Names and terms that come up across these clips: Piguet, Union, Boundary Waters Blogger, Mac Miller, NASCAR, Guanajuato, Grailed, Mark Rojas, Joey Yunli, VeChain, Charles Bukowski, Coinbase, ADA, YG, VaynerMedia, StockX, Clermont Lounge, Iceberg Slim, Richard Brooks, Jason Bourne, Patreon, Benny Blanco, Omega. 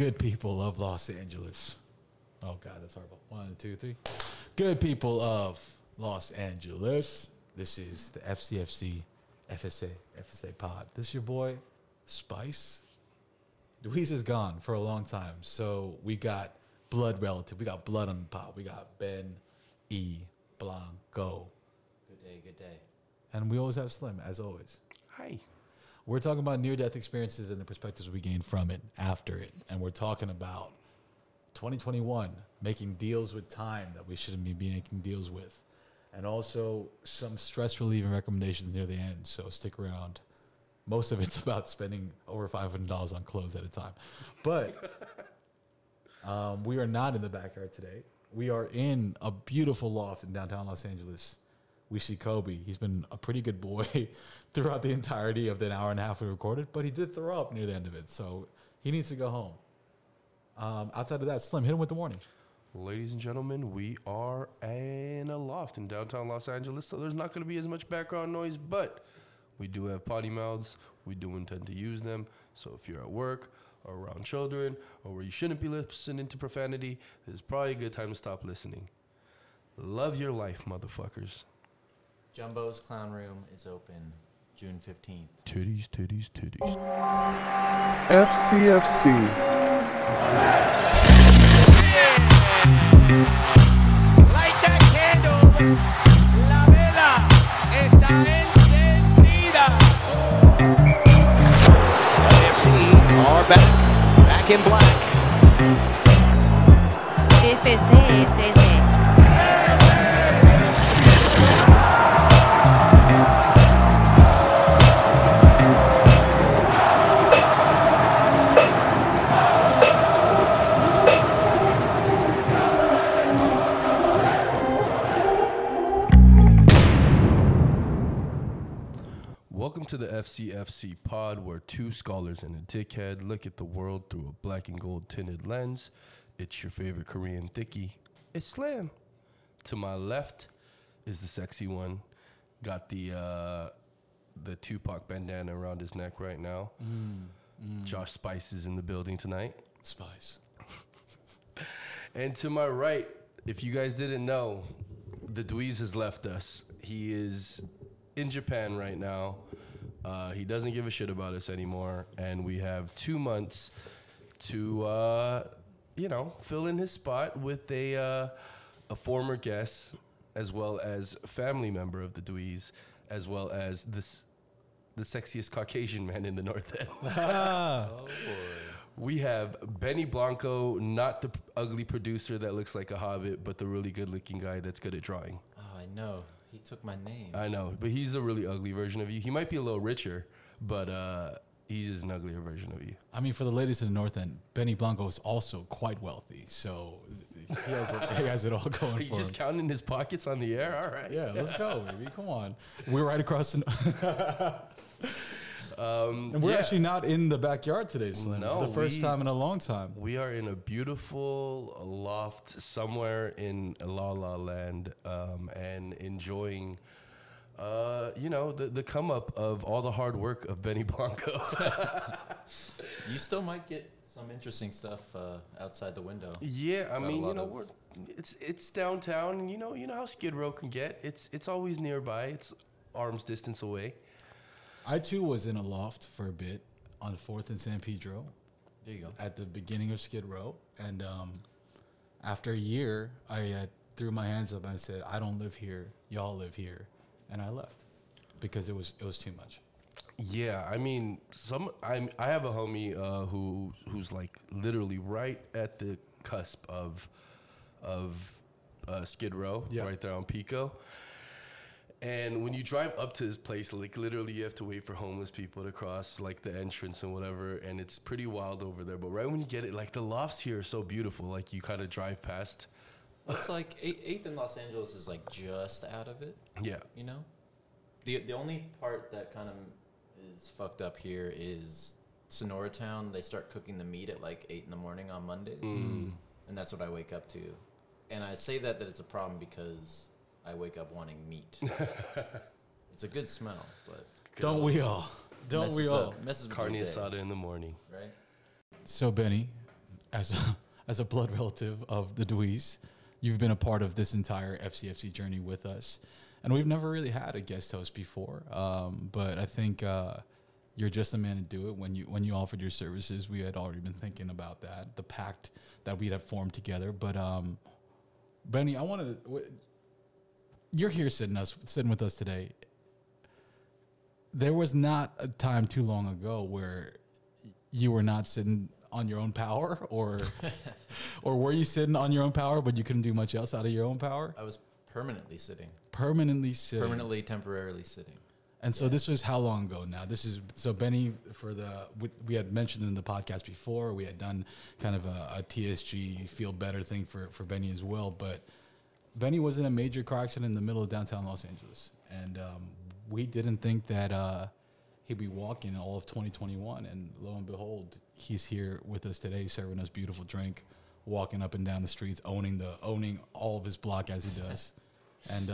Good people of Los Angeles. Oh, God, that's horrible. One, two, three. Good people of Los Angeles. This is the FCFC, FSA pod. This is your boy, Spice. Luis is gone for a long time, so we got blood relative. We got blood on the pod. We got Benny Blanco. Good day, good day. And we always have Slim, as always. Hi. We're talking about near-death experiences and the perspectives we gain from it, after it. And we're talking about 2021, making deals with time that we shouldn't be making deals with. And also some stress relieving recommendations near the end, so stick around. Most of it's about spending over $500 on clothes at a time. But we are not in the backyard today. We are in a beautiful loft in downtown Los Angeles. We see Kobe. He's been a pretty good boy throughout the entirety of the hour and a half we recorded, but he did throw up near the end of it, so he needs to go home. Outside of that, Slim, hit him with the warning. Ladies and gentlemen, we are in a loft in downtown Los Angeles, so there's not going to be as much background noise, but we do have potty mouths. We do intend to use them, so if you're at work or around children or where you shouldn't be listening to profanity, this is probably a good time to stop listening. Love your life, motherfuckers. Jumbo's Clown Room is open June 15th. Titties, titties, titties. FCFC. Light that candle. La vela está encendida. LAFC are back in black. FCFC. To the FCFC pod, where two scholars and a dickhead look at the world through a black and gold tinted lens. It's your favorite Korean thickie. It's Slam. To my left is the sexy one. Got the Tupac bandana around his neck right now. Josh Spice is in the building tonight. Spice. And to my right, if you guys didn't know, the Dweez has left us. He is in Japan right now. He doesn't give a shit about us anymore, and we have 2 months to, fill in his spot with a former guest, as well as family member of the Dweez, as well as the sexiest Caucasian man in the North End. Oh, boy. We have Benny Blanco, not the ugly producer that looks like a hobbit, but the really good-looking guy that's good at drawing. Oh, I know. He took my name. I know, but he's a really ugly version of you. He might be a little richer, but he's an uglier version of you. I mean, for the ladies in the North End, Benny Blanco is also quite wealthy, so he has it all going. He's just counting his pockets on the air? All right. Yeah, let's go, baby. Come on. We're right across the... and we're actually not in the backyard today, Slim. No, for the first time in a long time. We are in a beautiful loft somewhere in La La Land, and enjoying, the come up of all the hard work of Benny Blanco. You still might get some interesting stuff outside the window. Yeah, I mean, it's downtown, and you know how Skid Row can get. It's always nearby. It's arm's distance away. I, too, was in a loft for a bit on 4th and San Pedro. There you go. At the beginning of Skid Row. And after a year, I threw my hands up and I said, I don't live here. Y'all live here. And I left because it was too much. Yeah, I mean, I have a homie who's like literally right at the cusp of Skid Row, right there on Pico. And when you drive up to this place, like, literally you have to wait for homeless people to cross, like, the entrance and whatever, and it's pretty wild over there. But right when you get it, like, the lofts here are so beautiful. Like, you kind of drive past. It's like 8th in Los Angeles is, like, just out of it. Yeah. You know? The only part that kind of is fucked up here is Sonora Town. They start cooking the meat at, like, 8 in the morning on Mondays. Mm. And that's what I wake up to. And I say that it's a problem because... I wake up wanting meat. It's a good smell, but... Don't we all? Don't we all? Messes with carne asada in the morning. Right? So, Benny, as a blood relative of the Dweez, you've been a part of this entire FCFC journey with us. And we've never really had a guest host before, but I think you're just the man to do it. When you offered your services, we had already been thinking about that, the pact that we'd have formed together. But Benny, I wanted to, you're here sitting with us today. There was not a time too long ago where you were not sitting on your own power, or were you sitting on your own power, but you couldn't do much else out of your own power? I was temporarily sitting. And so this was how long ago now? Benny, we had mentioned in the podcast before, we had done kind of a TSG feel better thing for Benny as well. But Benny was in a major car accident in the middle of downtown Los Angeles. And we didn't think that he'd be walking all of 2021. And lo and behold, he's here with us today, serving us beautiful drink, walking up and down the streets, owning all of his block as he does. And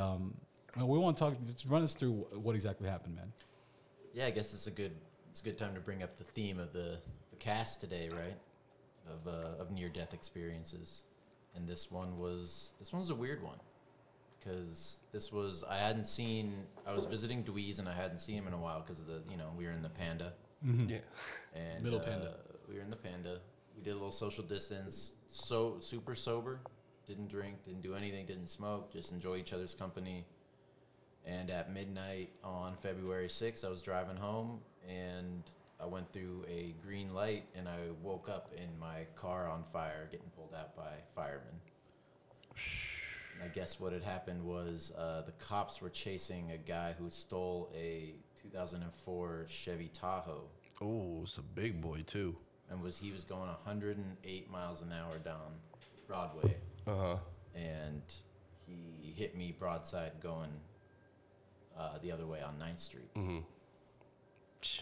we want to just run us through what exactly happened, man. Yeah, I guess it's a good time to bring up the theme of the cast today, right? Of near-death experiences. And this one was a weird one, because I was visiting Dweez and I hadn't seen him in a while because of we were in the Panda. Mm-hmm. Yeah. And Middle Panda. We were in the Panda. We did a little social distance, so super sober, didn't drink, didn't do anything, didn't smoke, just enjoy each other's company. And at midnight on February 6th, I was driving home, and I went through a green light, and I woke up in my car on fire, getting pulled out by firemen. And I guess what had happened was the cops were chasing a guy who stole a 2004 Chevy Tahoe. Oh, it's a big boy, too. And he was going 108 miles an hour down Broadway. Uh-huh. And he hit me broadside going the other way on 9th Street. Mm-hmm.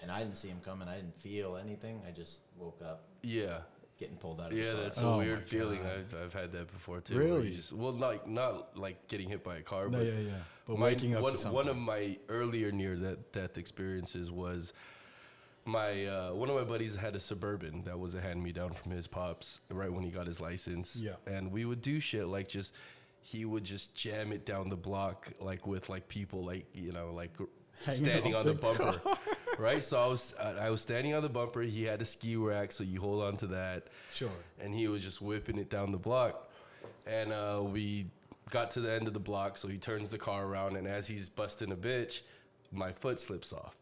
And I didn't see him coming. I didn't feel anything. I just woke up. Yeah. Getting pulled out of the car. Yeah, that's a weird feeling. I've had that before, too. Really? Not getting hit by a car. No, but yeah. But waking up to something. One of my earlier near-death experiences was... one of my buddies had a Suburban that was a hand-me-down from his pops right when he got his license. Yeah. And we would do shit like he would just jam it down the block, like with like people, like, you know, like standing on the bumper. Right? So I was standing on the bumper. He had a ski rack, so you hold on to that. Sure. And he was just whipping it down the block. And we got to the end of the block, so he turns the car around. And as he's busting a bitch, my foot slips off.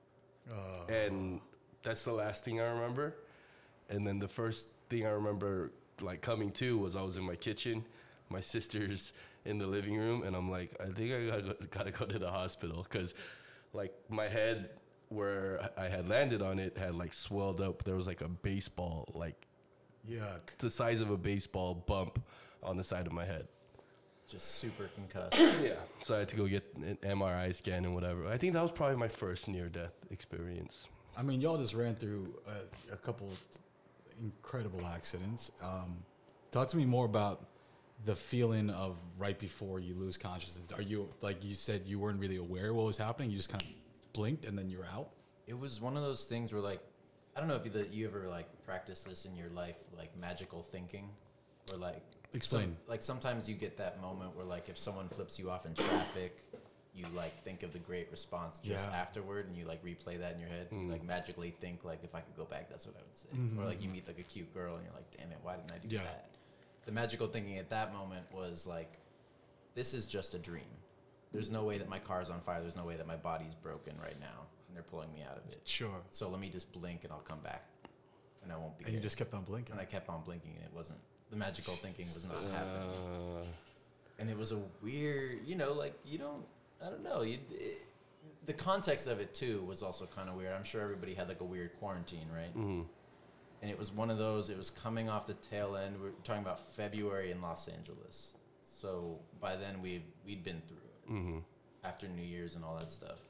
And... that's the last thing I remember. And then the first thing I remember, like, coming to was I was in my kitchen, my sister's in the living room, and I'm like, I think I gotta go to the hospital, because, like, my head, where I had landed on it, had, like, swelled up. There was, like, a baseball, like, yuck, the size of a baseball bump on the side of my head. Just super concussed. Yeah. So I had to go get an MRI scan and whatever. I think that was probably my first near-death experience. I mean, y'all just ran through a couple of incredible accidents. Talk to me more about the feeling of right before you lose consciousness. Are you, like you said, you weren't really aware what was happening? You just kind of blinked and then you're out? It was one of those things where, like, I don't know if you ever, like, practice this in your life, like, magical thinking. Or, like... Explain. Sometimes you get that moment where, like, if someone flips you off in traffic... you, like, think of the great response just afterward, and you, like, replay that in your head. You, like, magically think, like, if I could go back, that's what I would say. Mm-hmm. Or, like, you meet, like, a cute girl, and you're like, damn it, why didn't I do that? The magical thinking at that moment was, like, this is just a dream. There's no way that my car's on fire. There's no way that my body's broken right now, and they're pulling me out of it. Sure. So let me just blink, and I'll come back, and I won't be And there. You just kept on blinking. And I kept on blinking, and it wasn't. The magical thinking was not happening. And it was a weird, you know, like, you don't. I don't know. The context of it, too, was also kind of weird. I'm sure everybody had, like, a weird quarantine, right? Mm-hmm. And it was one of those, it was coming off the tail end. We're talking about February in Los Angeles. So by then, we'd been through it after New Year's and all that stuff.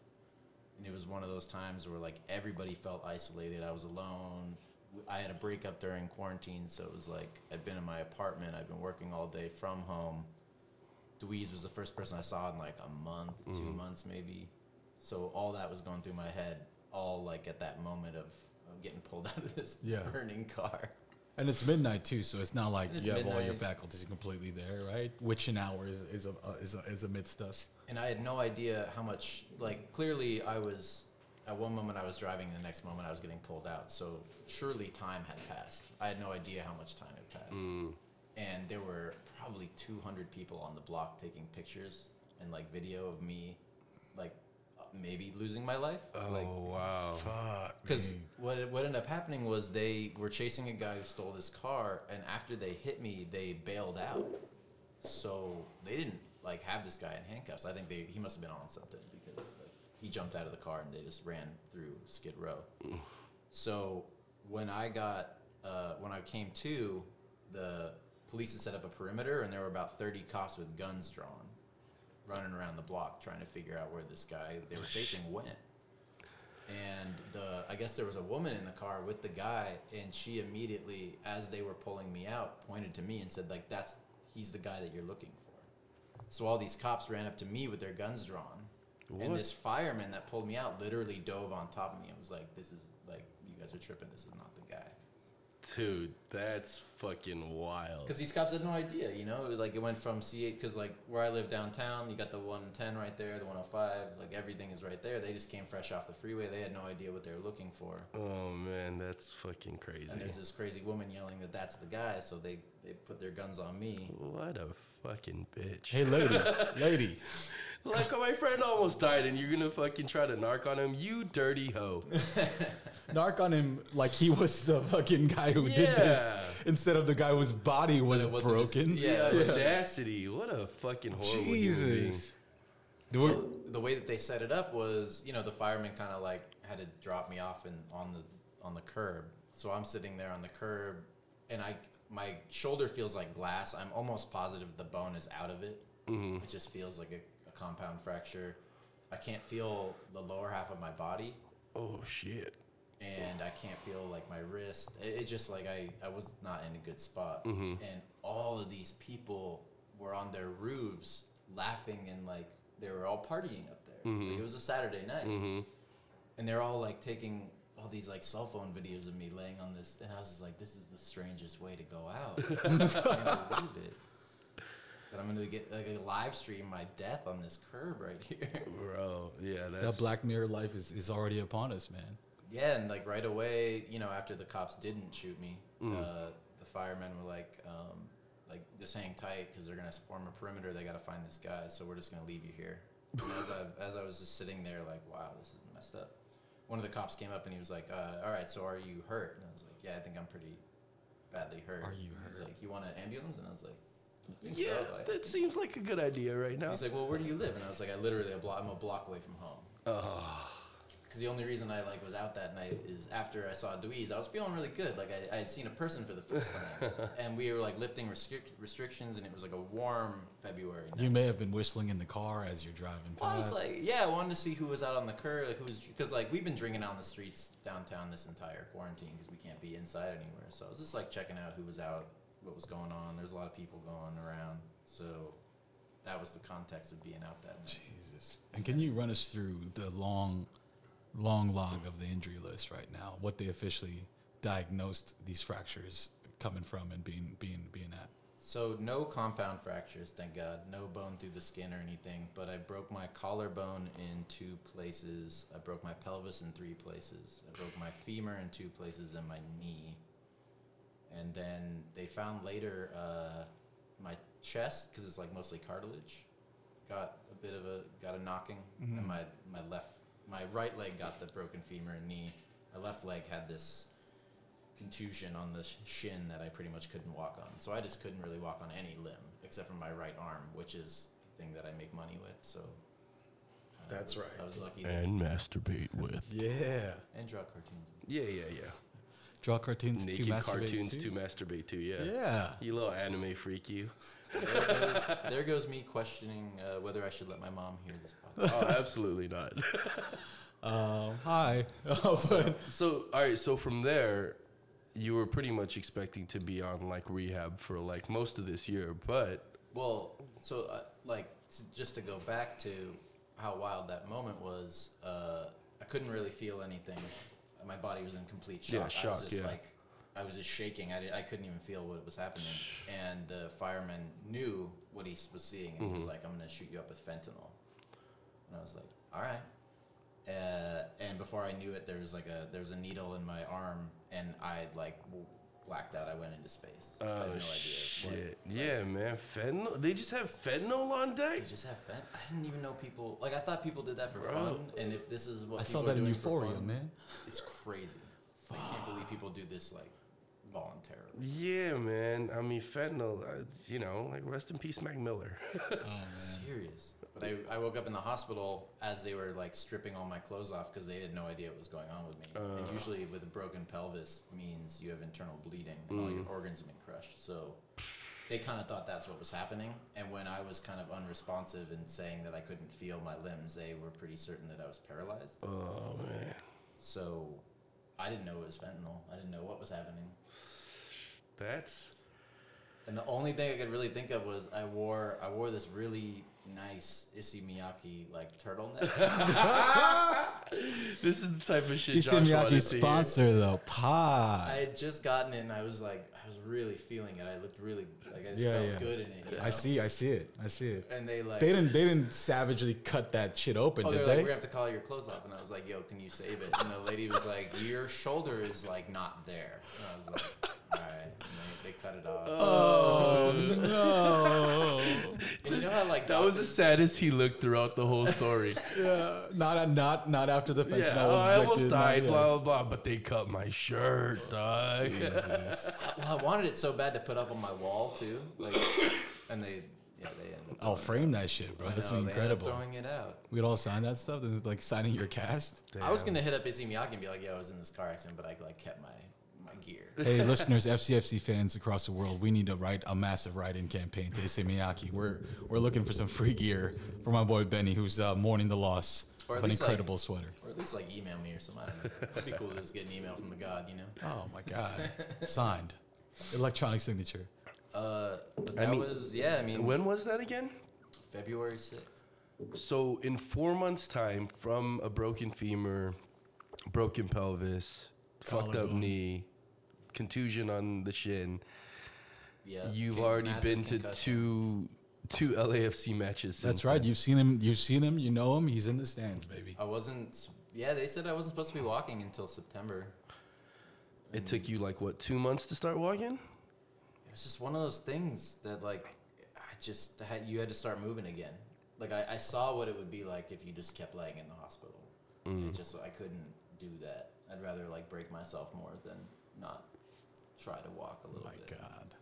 And it was one of those times where, like, everybody felt isolated. I was alone. I had a breakup during quarantine, so it was like I'd been in my apartment. I'd been working all day from home. Dweez was the first person I saw in, like, a month, 2 months maybe. So all that was going through my head, all, like, at that moment of getting pulled out of this burning car. And it's midnight, too, so it's not like it's you have midnight. All your faculties completely there, right? Witching hour is amidst us. And I had no idea how much, like, clearly I was, at one moment I was driving, the next moment I was getting pulled out. So surely time had passed. I had no idea how much time had passed. Mm. And there were probably 200 people on the block taking pictures and, like, video of me, like, maybe losing my life. Oh, like, wow. Fuck. Because what ended up happening was they were chasing a guy who stole this car, and after they hit me, they bailed out. So they didn't, like, have this guy in handcuffs. I think he must have been on something because, like, he jumped out of the car, and they just ran through Skid Row. Oof. So when I came to, the police had set up a perimeter, and there were about 30 cops with guns drawn, running around the block trying to figure out where this guy they were chasing went. And I guess there was a woman in the car with the guy, and she immediately, as they were pulling me out, pointed to me and said, like, he's the guy that you're looking for. So all these cops ran up to me with their guns drawn. What? And this fireman that pulled me out literally dove on top of me and was like, this is, like, you guys are tripping. This is not the guy. Dude, that's fucking wild. Because these cops had no idea, you know? Like, it went from C8, because, like, where I live downtown, you got the 110 right there, the 105. Like, everything is right there. They just came fresh off the freeway. They had no idea what they were looking for. Oh, man, that's fucking crazy. And there's this crazy woman yelling that that's the guy, so they put their guns on me. What a fucking bitch. Hey, lady. Lady. Like, my friend almost died, and you're going to fucking try to narc on him? You dirty hoe. Narc on him like he was the fucking guy who did this instead of the guy whose body was broken. Audacity. What a fucking horrible Jesus. Human being. So the way that they set it up was, you know, the fireman kind of, like, had to drop me off on the curb. So I'm sitting there on the curb, and my shoulder feels like glass. I'm almost positive the bone is out of it. Mm-hmm. It just feels like a compound fracture. I can't feel the lower half of my body. Oh, shit. And I can't feel, like, my wrist. It just, like, I was not in a good spot. Mm-hmm. And all of these people were on their roofs laughing, and, like, they were all partying up there. Mm-hmm. Like, it was a Saturday night. Mm-hmm. And they're all, like, taking all these, like, cell phone videos of me laying on this. And I was just like, this is the strangest way to go out. And I loved it. That I'm going to get, like, a live stream my death on this curb right here. Bro, yeah. That Black Mirror life is already upon us, man. Yeah, and, like, right away, you know, after the cops didn't shoot me, the firemen were like, just hang tight because they're going to form a perimeter. They got to find this guy, so we're just going to leave you here. And as I was just sitting there, like, wow, this is messed up. One of the cops came up, and he was like, all right, so are you hurt? And I was like, yeah, I think I'm pretty badly hurt. Are you hurt? He was like, you want an ambulance? And I was like, yeah, so. Like, that seems like a good idea right now. He's like, well, where do you live? And I was like, I'm a block away from home. Oh. Because the only reason I, like, was out that night is after I saw Dweez, I was feeling really good. Like, I had seen a person for the first time. And we were, like, lifting restrictions, and it was, like, a warm February night. You may have been whistling in the car as you're driving past. I was like, yeah, I wanted to see who was out on the curb. Because, like, we've been drinking out on the streets downtown this entire quarantine because we can't be inside anywhere. So I was just, like, checking out who was out, what was going on. There's a lot of people going around. So that was the context of being out that night. Jesus. And can you run us through the long log of the injury list right now, what they officially diagnosed these fractures coming from and being at? So no compound fractures, thank God. No bone through the skin or anything, but I broke my collarbone in 2 places. I broke my pelvis in 3 places. I broke my femur in 2 places and my knee. And then they found later my chest, because it's, like, mostly cartilage, got a knocking, mm-hmm. and my right leg got the broken femur and knee. My left leg had this contusion on the shin that I pretty much couldn't walk on. So I just couldn't really walk on any limb except for my right arm, which is the thing that I make money with. So that's right. I was lucky. And there. Masturbate with. Yeah. And draw cartoons. Yeah. Draw cartoons Naked to masturbate cartoons to? Masturbate to, yeah. Yeah. You little anime freak, you. There goes me questioning whether I should let my mom hear this podcast. Oh, absolutely not. Hi. So, all right, so from there, you were pretty much expecting to be on, like, rehab for, like, most of this year, but... Well, so, like, just to go back to how wild that moment was, I couldn't really feel anything. My body was in complete shock. Yeah, I was just like, I was just shaking. I couldn't even feel what was happening. And the fireman knew what he was seeing, and he was like, "I'm going to shoot you up with fentanyl." And I was like, "All right." And before I knew it, there was a needle in my arm, and I blacked out. I went into space. Oh, I had no idea. Shit. Yeah, man. Fentanyl? They just have fentanyl on deck? They just have fentanyl? I didn't even know people... I thought people did that for fun, and if this is what I people are doing for fun... I saw that in Euphoria, man. It's crazy. I can't believe people do this, voluntarily. Yeah, man. I mean, fentanyl, rest in peace, Mac Miller. Serious. But I woke up in the hospital as they were, stripping all my clothes off because they had no idea what was going on with me. And usually with a broken pelvis means you have internal bleeding and all your organs have been crushed. So they kind of thought that's what was happening. And when I was kind of unresponsive and saying that I couldn't feel my limbs, they were pretty certain that I was paralyzed. Oh, man. So I didn't know it was fentanyl. I didn't know what was happening. And the only thing I could really think of was I wore this really nice Issey Miyake turtleneck. This is the type of shit. Issey Miyake's sponsor though. Pa. I had just gotten it and I was really feeling it. I looked really felt good in it. You know? I see it. And they didn't savagely cut that shit open. Oh, did they? We're gonna have to call your clothes off. And I was like, "Yo, can you save it?" And the lady was like, "Your shoulder is not there." And I was like, "All right." And they cut it off. Oh no! And you know how that was the saddest he looked throughout the whole story. Yeah, not after the fence. Yeah, I almost died. Blah blah blah. But they cut my shirt, dog. Jesus. Well, I wanted it so bad to put up on my wall too. And they ended up. I'll frame that shit, bro. That's incredible. Throwing it out. We'd all sign that stuff. This is signing your cast. Damn. I was gonna hit up Issey Miyake and be like, "Yo, I was in this car accident, but I kept my gear." Hey, listeners, FCFC fans across the world, we need to write a massive write-in campaign to Issey Miyake. We're looking for some free gear for my boy Benny, who's mourning the loss of an incredible sweater. Or at least email me or somebody. It'd be cool to just get an email from the god, Oh my god, signed, electronic signature. When was that again? February 6th. So in 4 months' time, from a broken femur, broken pelvis, fucked up knee, contusion on the shin. Yeah, you've already been to two LAFC matches. That's right. Then. You've seen him. You know him. He's in the stands, baby. I wasn't. Yeah, they said I wasn't supposed to be walking until September. It took you 2 months to start walking? It was just one of those things that you had to start moving again. I saw what it would be like if you just kept laying in the hospital. I couldn't do that. I'd rather break myself more than not try to walk a little bit. My God.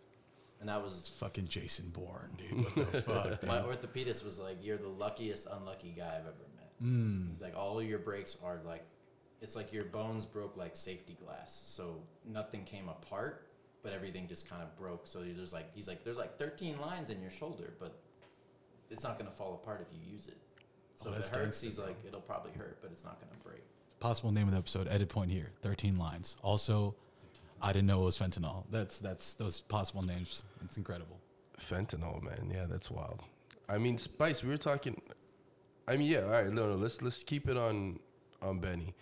And that was... It's fucking Jason Bourne, dude. What the fuck? My orthopedist was like, "You're the luckiest unlucky guy I've ever met." He's like, "All of your breaks are it's like your bones broke safety glass. So nothing came apart, but everything just kind of broke. So there's there's 13 lines in your shoulder, but it's not going to fall apart if you use it. So if it hurts, he's like, it'll probably hurt, but it's not going to break." Possible name of the episode, edit point here, 13 lines. Also, I didn't know it was fentanyl. That's those possible names. It's incredible. Fentanyl, man. Yeah, that's wild. I mean, Spice, we were talking... I mean, yeah, all right, no, let's keep it on Benny.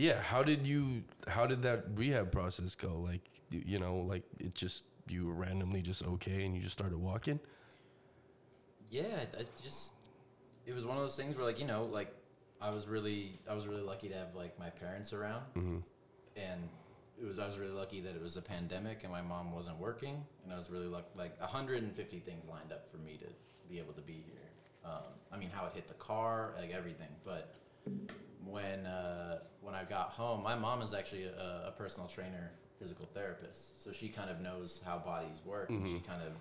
How did that rehab process go? It just, you were randomly just okay and you just started walking? Yeah, it was one of those things where, I was really lucky to have my parents around, and I was really lucky that it was a pandemic and my mom wasn't working, and I was really lucky. 150 things lined up for me to be able to be here. How it hit the car, everything. But when I got home, my mom is actually a personal trainer, physical therapist, so she kind of knows how bodies work, and she kind of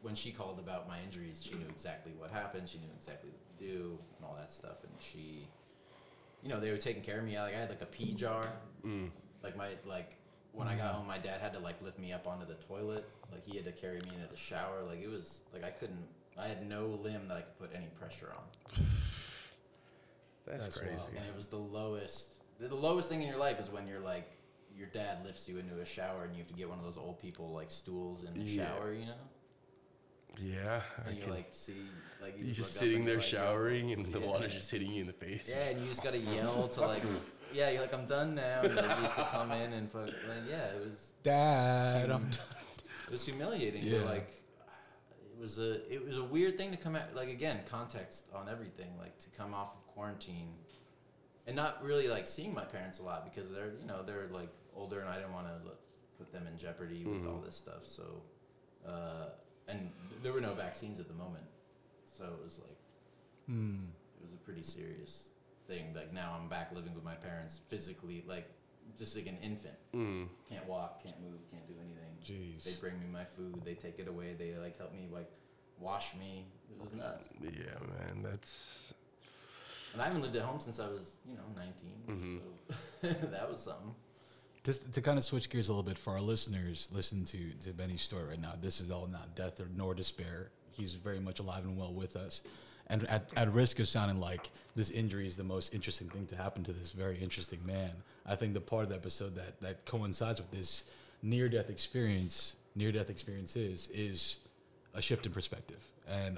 when she called about my injuries, she knew exactly what happened. She knew exactly what to do and all that stuff. And she, they were taking care of me. I had a pee jar. When I got home, my dad had to lift me up onto the toilet. He had to carry me into the shower. It was I had no limb that I could put any pressure on. That's crazy. Wild. And it was the lowest thing in your life is when you're your dad lifts you into a shower and you have to get one of those old people stools in the shower, Yeah. And you like see, like you just sitting there showering and the water's just hitting you in the face. Yeah, and you just gotta yell to like, yeah, you're like, I'm done now. And they used to come in and fuck. And yeah, it was. Dad, I'm done. It was humiliating. Yeah. But like, it was a weird thing to come at. Like again, context on everything. Like to come off of quarantine, and not really like seeing my parents a lot because they're they're like older and I didn't want to put them in jeopardy with all this stuff. So. And there were no vaccines at the moment, so it was like it was a pretty serious thing. Like now I'm back living with my parents physically, like just like an infant. Can't walk, can't move, can't do anything. Jeez. They bring me my food, they take it away, they like help me like wash me. It was nuts. Yeah, man, that's. And I haven't lived at home since I was 19, so that was something. Just to kind of switch gears a little bit for our listeners, listen to Benny's story right now. This is all not death nor despair. He's very much alive and well with us. And at risk of sounding like this injury is the most interesting thing to happen to this very interesting man, I think the part of the episode that coincides with this near-death experience is a shift in perspective. And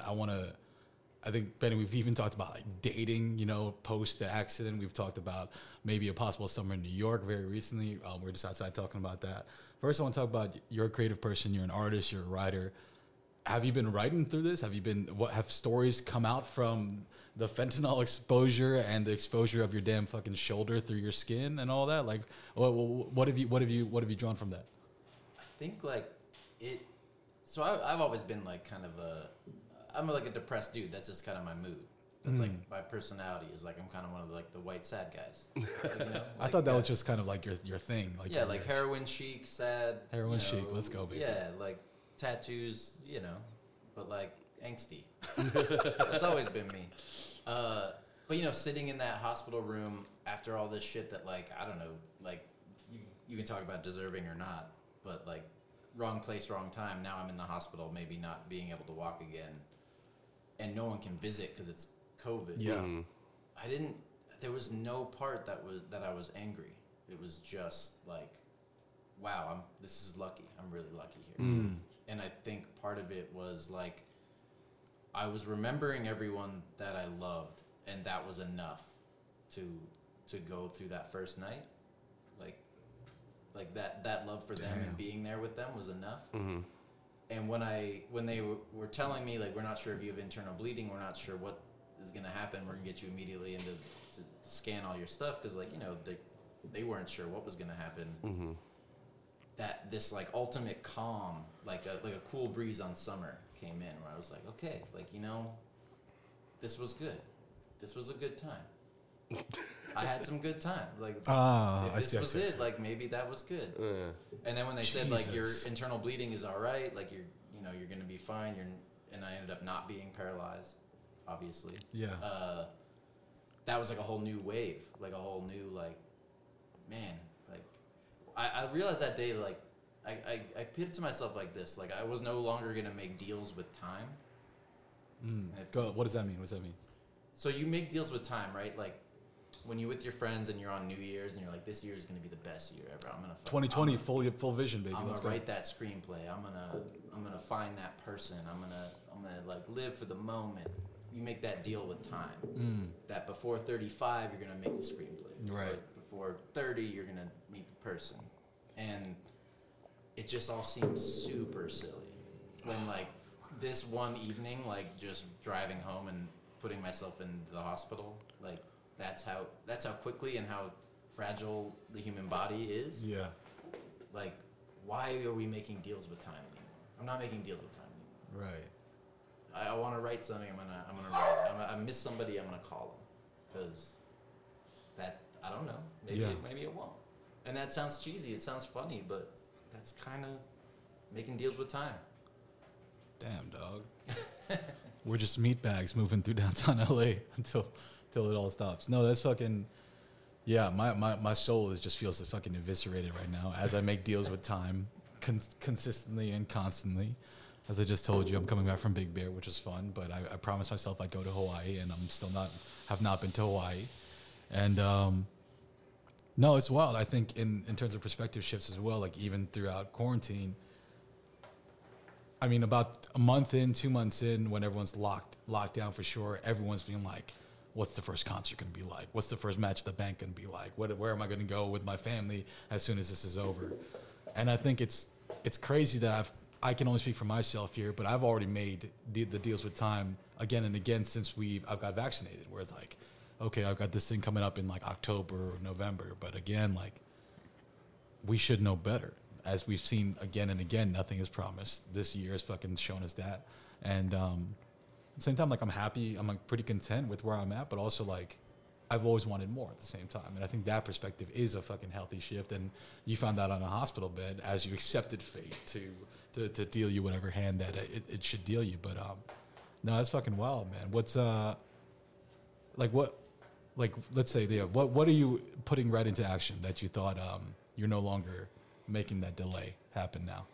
I think, Benny, we've even talked about like dating, post the accident. We've talked about maybe a possible summer in New York very recently. We're just outside talking about that. First, I want to talk about you're a creative person. You're an artist. You're a writer. Have you been writing through this? Have stories come out from the fentanyl exposure and the exposure of your damn fucking shoulder through your skin and all that? Like, what have you drawn from that? I think like it. So I've always been like kind of I'm like a depressed dude. That's just kind of my mood. That's like my personality is like I'm kind of one of the white sad guys. Like I thought that was just kind of like your thing. Like yeah, like heroin chic, sad. Heroin chic. Let's go, baby. Yeah, like tattoos. But like angsty. That's always been me. But sitting in that hospital room after all this shit that like I don't know, like you can talk about deserving or not, but like wrong place, wrong time. Now I'm in the hospital, maybe not being able to walk again. And no one can visit because it's COVID. Yeah, there was no part that I was angry. It was just like, wow, this is lucky. I'm really lucky here. And I think part of it was like, I was remembering everyone that I loved, and that was enough to go through that first night. Like that love for them and being there with them was enough. And when they were telling me, like, we're not sure if you have internal bleeding, we're not sure what is going to happen, we're going to get you immediately into to scan all your stuff, because, like, they weren't sure what was going to happen. That this, like, ultimate calm, like a cool breeze on summer came in, where I was like, okay, like, this was good. This was a good time. I had some good time. Like, if this was it, maybe that was good. And then when they said, like, your internal bleeding is all right, like, you're going to be fine. And I ended up not being paralyzed, obviously. Yeah. That was, like, a whole new wave. Like, a whole new, like, man, like, I realized that day, like, I pitted to myself like this. Like, I was no longer going to make deals with time. What does that mean? So you make deals with time, right? Like, when you're with your friends and you're on New Year's and you're like, this year is going to be the best year ever. 2020, full vision, baby. I'm going to write that screenplay. I'm going to find that person. I'm going to like live for the moment. You make that deal with time. That before 35, you're going to make the screenplay. Right. Before 30, you're going to meet the person. And it just all seems super silly. When like this one evening, like just driving home and putting myself in the hospital, like, That's how quickly and how fragile the human body is. Yeah. Like, why are we making deals with time anymore? I'm not making deals with time anymore. Right. I want to write something. I'm gonna write. I miss somebody. I'm gonna call them, because that I don't know. Maybe it won't. And that sounds cheesy. It sounds funny, but that's kind of making deals with time. Damn, dog. We're just meatbags moving through downtown LA until it all stops. No, that's fucking, yeah, my soul just feels fucking eviscerated right now as I make deals with time consistently and constantly. As I just told you, I'm coming back from Big Bear, which is fun, but I promised myself I'd go to Hawaii, and I'm still have not been to Hawaii. And no, it's wild. I think in terms of perspective shifts as well, like even throughout quarantine, I mean, about a month in, 2 months in, when everyone's locked down for sure, everyone's being like, what's the first concert going to be like? What's the first match at the bank going to be like? Where am I going to go with my family as soon as this is over? And I think it's crazy that I can only speak for myself here, but I've already made the deals with time again and again since I've got vaccinated, where it's like, okay, I've got this thing coming up in like October or November, but again, like, we should know better. As we've seen again and again, nothing is promised. This year has fucking shown us that. And at the same time, like, I'm happy. I'm like pretty content with where I'm at, but also like I've always wanted more at the same time. And I think that perspective is a fucking healthy shift. And you found that on a hospital bed as you accepted fate to deal you whatever hand that it should deal you. But no, that's fucking wild, man. What's let's say, yeah, what are you putting right into action that you thought you're no longer making that delay happen now?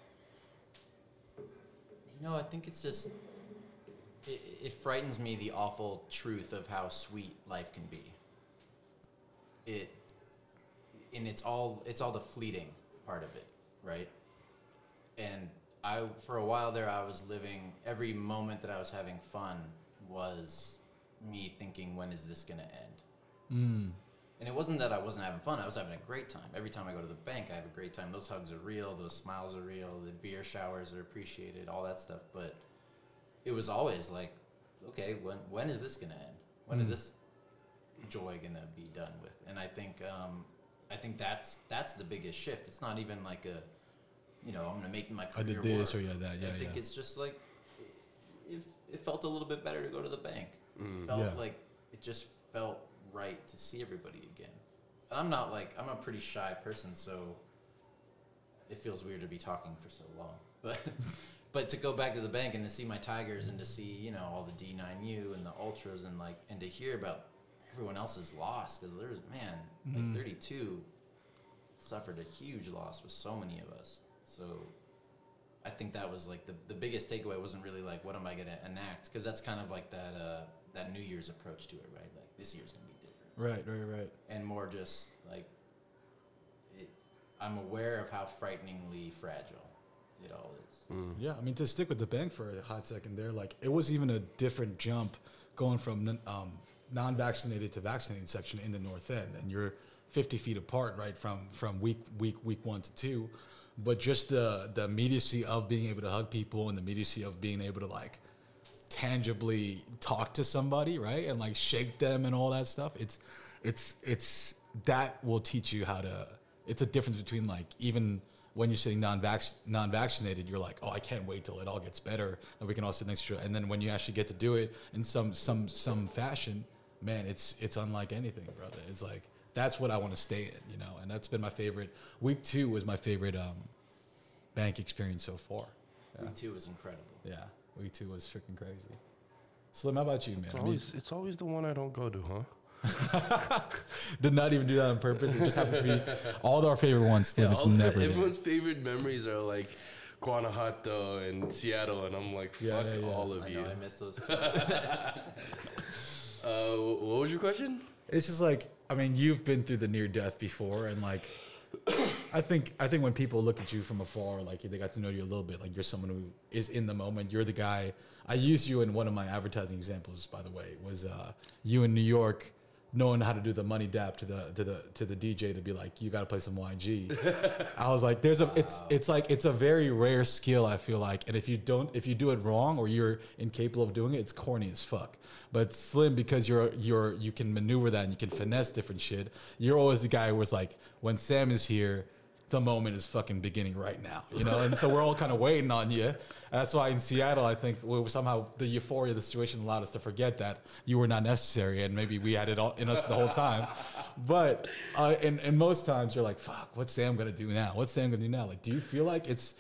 You know, I think it's just, it frightens me, the awful truth of how sweet life can be. It's all the fleeting part of it, right? And for a while there, I was living, every moment that I was having fun was me thinking, when is this going to end? Mm. And it wasn't that I wasn't having fun. I was having a great time. Every time I go to the bank, I have a great time. Those hugs are real. Those smiles are real. The beer showers are appreciated, all that stuff. But it was always like, okay, when is this going to end? When is this joy going to be done with? And I think that's the biggest shift. It's not even like a, you know, I'm going to make my career work. I did this or that. Yeah, I think it's just like, it felt a little bit better to go to the bank. It felt like, it just felt right to see everybody again. And I'm a pretty shy person, so it feels weird to be talking for so long. But to go back to the bank and to see my Tigers and to see, you know, all the D9U and the Ultras and to hear about everyone else's loss, because there's, man, like 32 suffered a huge loss with so many of us. So I think that was like the biggest takeaway. Wasn't really like, what am I going to enact? Because that's kind of like that New Year's approach to it, right? Like, this year's going to be different. Right. And more just like, I'm aware of how frighteningly fragile it all is. Mm. Yeah, I mean, to stick with the bank for a hot second there, like, it was even a different jump going from non-vaccinated to vaccinated section in the North End, and you're 50 feet apart, right, from week 1 to 2. But just the immediacy of being able to hug people and the immediacy of being able to, like, tangibly talk to somebody, right, and like shake them and all that stuff, it's that will teach you how to, it's a difference between, like, even when you're sitting non-vaccinated, you're like, oh, I can't wait till it all gets better and we can all sit next to each other. And then when you actually get to do it in some fashion, man, it's unlike anything, brother. It's like, that's what I want to stay in, you know. And that's been my favorite. Week 2 was my favorite bank experience so far. Yeah. Week 2 was incredible. Yeah. Week 2 was freaking crazy. Slim, how about you, man? It's always the one I don't go to, huh? Did not even do that on purpose. It just happens to be all of our favorite ones. Slim is never there. Everyone's favorite memories are like Guanajuato and Seattle, and I'm like, fuck all of you. I know, I miss those two. What was your question? It's just like, I mean, you've been through the near death before, and like, I think when people look at you from afar, like, they got to know you a little bit, like, you're someone who is in the moment. You're the guy. I used you in one of my advertising examples, by the way, was you in New York knowing how to do the money dap to the DJ to be like, you got to play some YG. I was like, there's a, wow. It's like, it's a very rare skill, I feel like. And if you do it wrong or you're incapable of doing it, it's corny as fuck. But Slim, because you can maneuver that and you can finesse different shit, you're always the guy who was like, when Sam is here, the moment is fucking beginning right now, you know? And so we're all kind of waiting on you. And that's why in Seattle, I think somehow the euphoria of the situation allowed us to forget that you were not necessary, and maybe we had it all in us the whole time. But and most times you're like, fuck, what's Sam going to do now? What's Sam going to do now? Like, do you feel like it's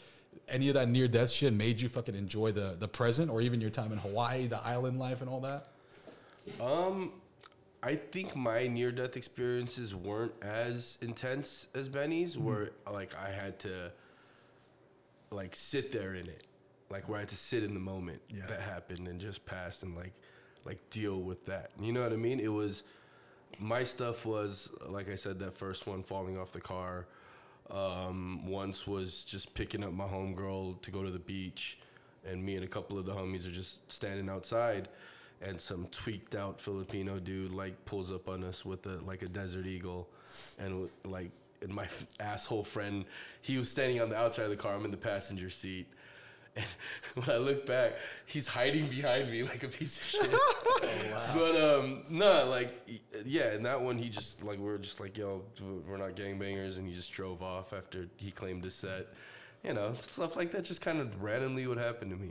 any of that near-death shit made you fucking enjoy the present, or even your time in Hawaii, the island life and all that? I think my near-death experiences weren't as intense as Benny's, where, like, I had to, like, sit there in it. Like, where I had to sit in the moment that happened and just passed and, like deal with that. You know what I mean? It was, my stuff was, like I said, that first one, falling off the car. Once was just picking up my homegirl to go to the beach and me and a couple of the homies are just standing outside, and some tweaked out Filipino dude like pulls up on us with a Desert Eagle, and like, and my asshole friend, he was standing on the outside of the car. I'm in the passenger seat. And when I look back, he's hiding behind me like a piece of shit. Oh, wow. But, in that one, he just, like, we were just like, yo, we're not gangbangers, and he just drove off after he claimed his set. You know, stuff like that just kind of randomly would happen to me.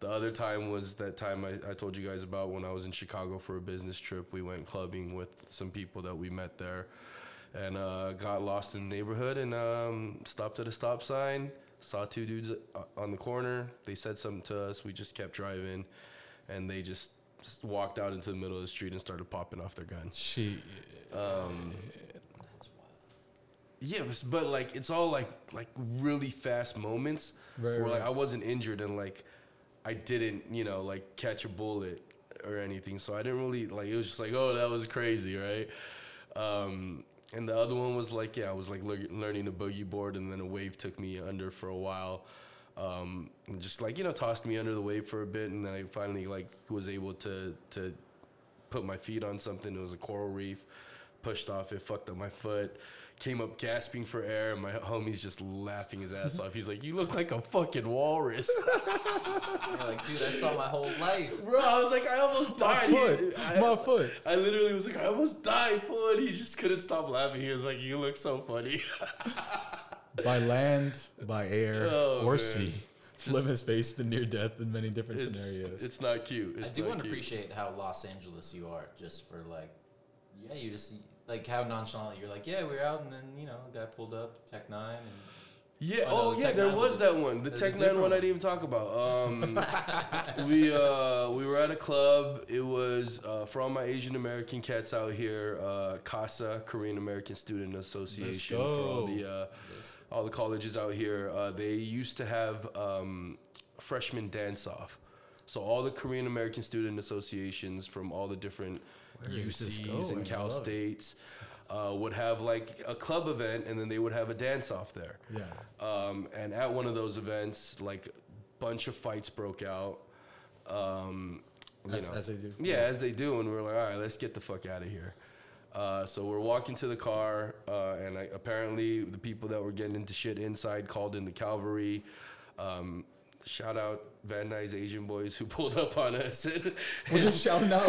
The other time was that time I told you guys about when I was in Chicago for a business trip. We went clubbing with some people that we met there and got lost in the neighborhood and stopped at a stop sign. Saw two dudes on the corner. They said something to us. We just kept driving, and they just walked out into the middle of the street and started popping off their guns. Shit. That's wild. Yeah, but, like, it's all, like really fast moments where, like, I wasn't injured and, like, I didn't, you know, like, catch a bullet or anything. So I didn't really, like, it was just like, oh, that was crazy, right? And the other one was, like, yeah, I was, like, learning the boogie board, and then a wave took me under for a while. And just, like, you know, tossed me under the wave for a bit, and then I finally, like, was able to put my feet on something. It was a coral reef. Pushed off. It fucked up my foot. Came up gasping for air, and my homie's just laughing his ass off. He's like, you look like a fucking walrus. You're like, dude, I saw my whole life. Bro, I was like, I almost died. My foot. I literally was like, I almost died, fool. And he just couldn't stop laughing. He was like, you look so funny. By land, by air, sea. Living has faced the near death in many different scenarios. It's not cute. I do want to appreciate how Los Angeles you are just for, like, yeah, you just... Like, how nonchalant. You're like, yeah, we were out, and then, you know, the guy pulled up, Tech 9. And yeah, there was that one. The Tech 9 one I didn't even talk about. We were at a club. It was, for all my Asian-American cats out here, CASA, Korean American Student Association. For all the colleges out here. They used to have freshman dance-off. So all the Korean American Student Associations from all the different... UCs and Cal States would have like a club event, and then they would have a dance off there. Yeah. And at one of those events, like a bunch of fights broke out. As they do. Yeah, as they do. And we were like, all right, let's get the fuck out of here. So we're walking to the car, and apparently the people that were getting into shit inside called in the cavalry. Shout out Van Nuys Asian boys who pulled up on us. We're just shouting out.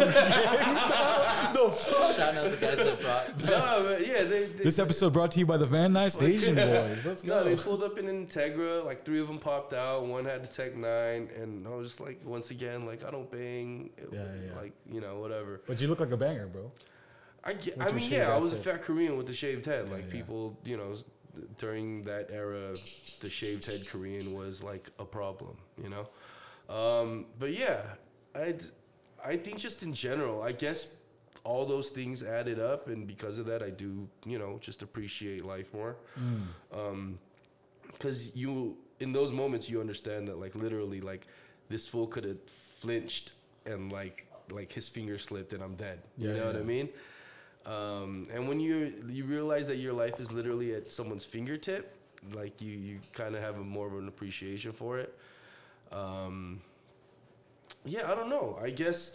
No, fuck. Shouting out the guys that brought. This episode brought to you by the Van Nuys Asian boys. Let's go. No, they pulled up in Integra. Like three of them popped out. One had the Tech 9, and I was just like, once again, like I don't bang. Like you know, whatever. But you look like a banger, bro. I was a fat Korean with a shaved head. Like people, you know. During that era, the shaved head Korean was like a problem, you know? But yeah, I think just in general, I guess all those things added up. And because of that, I do, you know, just appreciate life more. Because in those moments, you understand that like literally like this fool could have flinched and like his finger slipped and I'm dead. What I mean? And when you realize that your life is literally at someone's fingertip, like you kind of have more of an appreciation for it. I don't know. I guess.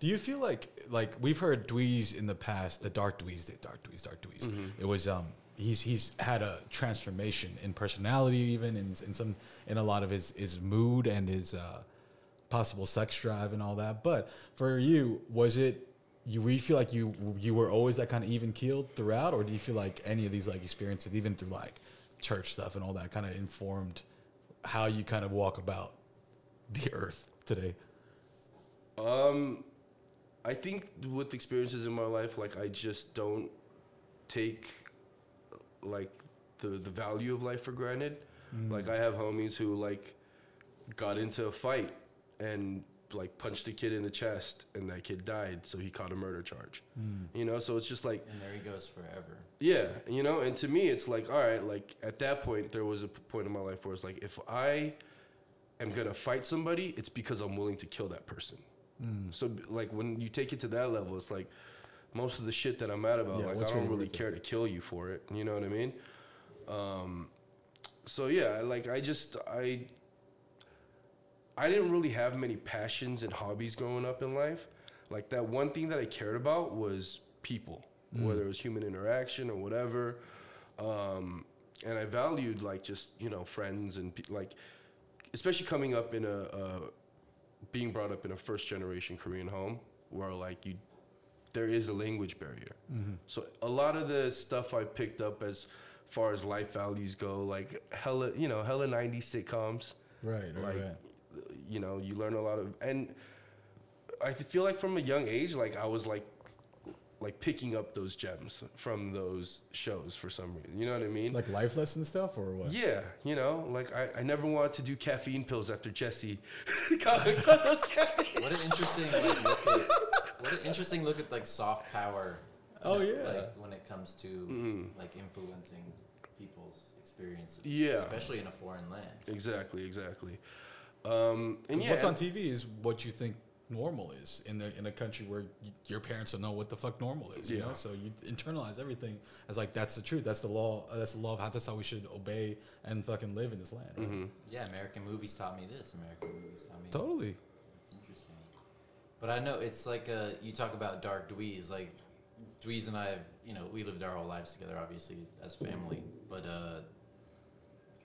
Do you feel like we've heard Dweez in the past, the dark Dweez. Mm-hmm. It was he's had a transformation in personality, even in a lot of his mood and his possible sex drive and all that. But for you, was it? You feel like you were always that kind of even keeled throughout, or do you feel like any of these like experiences, even through like church stuff and all that, kind of informed how you kind of walk about the earth today? I think with experiences in my life, like I just don't take like the value of life for granted. Like I have homies who like got into a fight and like punched a kid in the chest and that kid died, so he caught a murder charge. You know, so it's just like, and there he goes forever. Yeah, you know, and to me it's like, all right, like at that point there was a point in my life where it's like, if I am gonna fight somebody, it's because I'm willing to kill that person. So like when you take it to that level, it's like most of the shit that I'm mad about, like I don't really care to kill you for it, you know what I mean? So yeah, like I just I I didn't really have many passions and hobbies growing up in life. Like, that one thing that I cared about was people, whether it was human interaction or whatever. And I valued, like, just, you know, friends and, like, especially coming up in being brought up in a first-generation Korean home where, like, there is a language barrier. Mm-hmm. So a lot of the stuff I picked up as far as life values go, like, hella 90s sitcoms. Right. You know, you learn a lot of... And I feel like from a young age, like, I was, like picking up those gems from those shows for some reason. You know what I mean? Like life lesson stuff or what? Yeah. You know, like I never wanted to do caffeine pills after Jesse. What an interesting look at like soft power. Oh, yeah. Like when it comes to like influencing people's experiences. Yeah. Especially in a foreign land. Exactly. And yeah, what's on TV is what you think normal is in a country where your parents don't know what the fuck normal is, you know? So you internalize everything as like, that's the truth. That's the law. That's the law of how, that's how we should obey and fucking live in this land. Right? Mm-hmm. Yeah. American movies taught me this. Totally. It's interesting. But I know it's like, you talk about dark dweez, like dweez and I have, you know, we lived our whole lives together, obviously as family, but,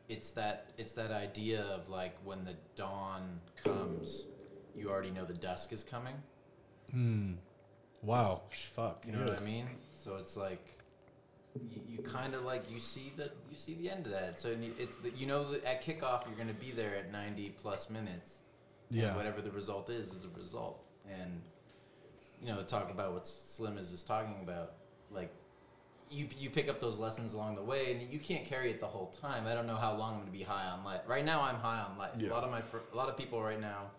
it's that idea of like when the dawn comes, you already know the dusk is coming. Wow. Fuck. You know what I mean? So it's like you kind of like you see the end of that. So it's the, you know, that at kickoff you're going to be there at 90 plus minutes. Yeah. And whatever the result is the result. And you know, talk about what Slim is just talking about. Like you pick up those lessons along the way, and you can't carry it the whole time. I don't know how long I'm going to be high on life. Right now, I'm high on life. Yeah. A lot of people right now.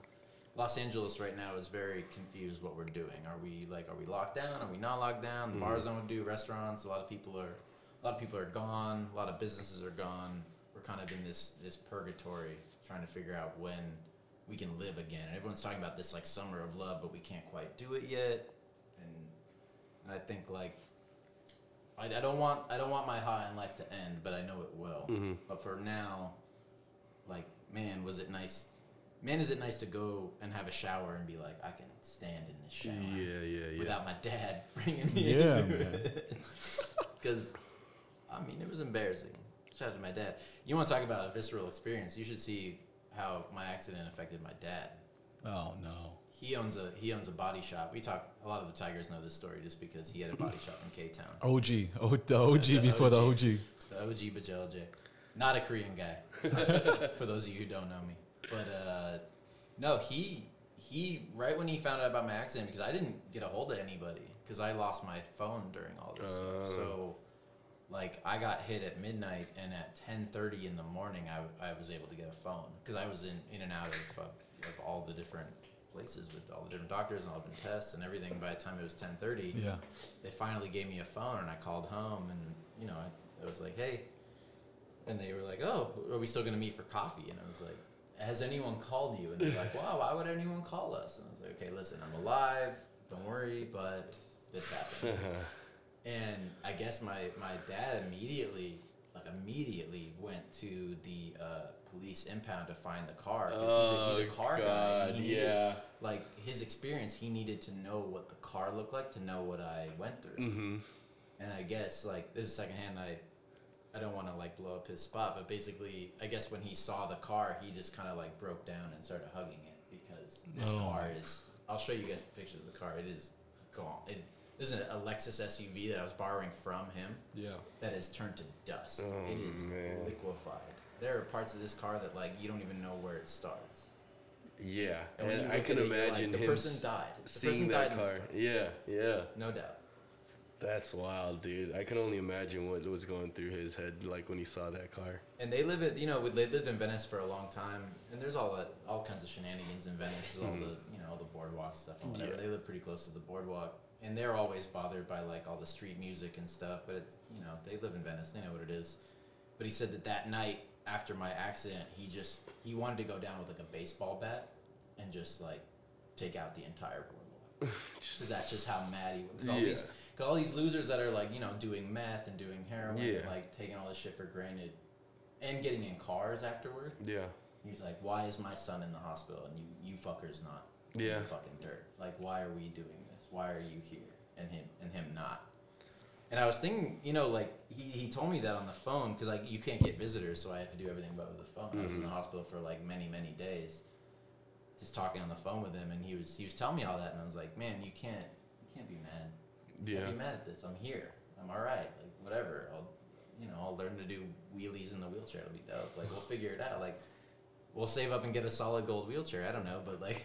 Los Angeles right now is very confused what we're doing. Are we locked down? Are we not locked down? The bars don't do restaurants. A lot of people are gone. A lot of businesses are gone. We're kind of in this purgatory, trying to figure out when we can live again. And everyone's talking about this like summer of love, but we can't quite do it yet. And I think like I don't want my high in life to end, but I know it will. Mm-hmm. But for now, like man, was it nice. Man, is it nice to go and have a shower and be like, I can stand in this shower. Yeah. Without my dad bringing me into it. Because, I mean, it was embarrassing. Shout out to my dad. You want to talk about a visceral experience? You should see how my accident affected my dad. Oh, no. He owns a body shop. We talk, a lot of the Tigers know this story just because he had a body shop in K-Town. The OG Bajel J. Not a Korean guy, for those of you who don't know me. But, no, he right when he found out about my accident, because I didn't get a hold of anybody, because I lost my phone during all this stuff. So, like, I got hit at midnight, and at 10:30 in the morning, I was able to get a phone, because I was in and out of all the different places with all the different doctors and all the different tests and everything. By the time it was 10:30, they finally gave me a phone, and I called home, and, you know, I was like, hey. And they were like, oh, are we still going to meet for coffee? And I was like... has anyone called you? And they're like, wow, why would anyone call us? And I was like, okay, listen, I'm alive. Don't worry, but this happened. Uh-huh. And I guess my dad immediately went to the police impound to find the car. Because he's a car guy. He needed, like, his experience, he needed to know what the car looked like, to know what I went through. Mm-hmm. And I guess, like, this is secondhand, I don't want to, like, blow up his spot, but basically, I guess when he saw the car, he just kind of, like, broke down and started hugging it because this car is... I'll show you guys a picture of the car. It is gone. This is a Lexus SUV that I was borrowing from him that has turned to dust. Oh, it is liquefied. There are parts of this car that, like, you don't even know where it starts. Yeah, and I can imagine him seeing that car. Yeah. No doubt. That's wild, dude. I can only imagine what was going through his head, like, when he saw that car. And they live at, you know, they lived in Venice for a long time, and there's all kinds of shenanigans in Venice, all the, you know, all the boardwalk stuff and whatever. Yeah. They live pretty close to the boardwalk, and they're always bothered by, like, all the street music and stuff, but it's, you know, they live in Venice, they know what it is. But he said that night after my accident, he wanted to go down with, like, a baseball bat and just, like, take out the entire boardwalk. So that's just how mad he was. 'Cause all these losers that are, like, you know, doing meth and doing heroin and, like, taking all this shit for granted and getting in cars afterward. Yeah. He's like, why is my son in the hospital and you fuckers not? Yeah. Fucking dirt. Like, why are we doing this? Why are you here? And him not. And I was thinking, you know, like, he told me that on the phone, because, like, you can't get visitors, so I have to do everything but with the phone. Mm-hmm. I was in the hospital for, like, many, many days, just talking on the phone with him, and he was telling me all that, and I was like, man, you can't be mad. Yeah. Can't be mad at this. I'm here. I'm all right. Like, whatever. I'll learn to do wheelies in the wheelchair. It'll be dope. Like, we'll figure it out. Like, we'll save up and get a solid gold wheelchair. I don't know, but, like,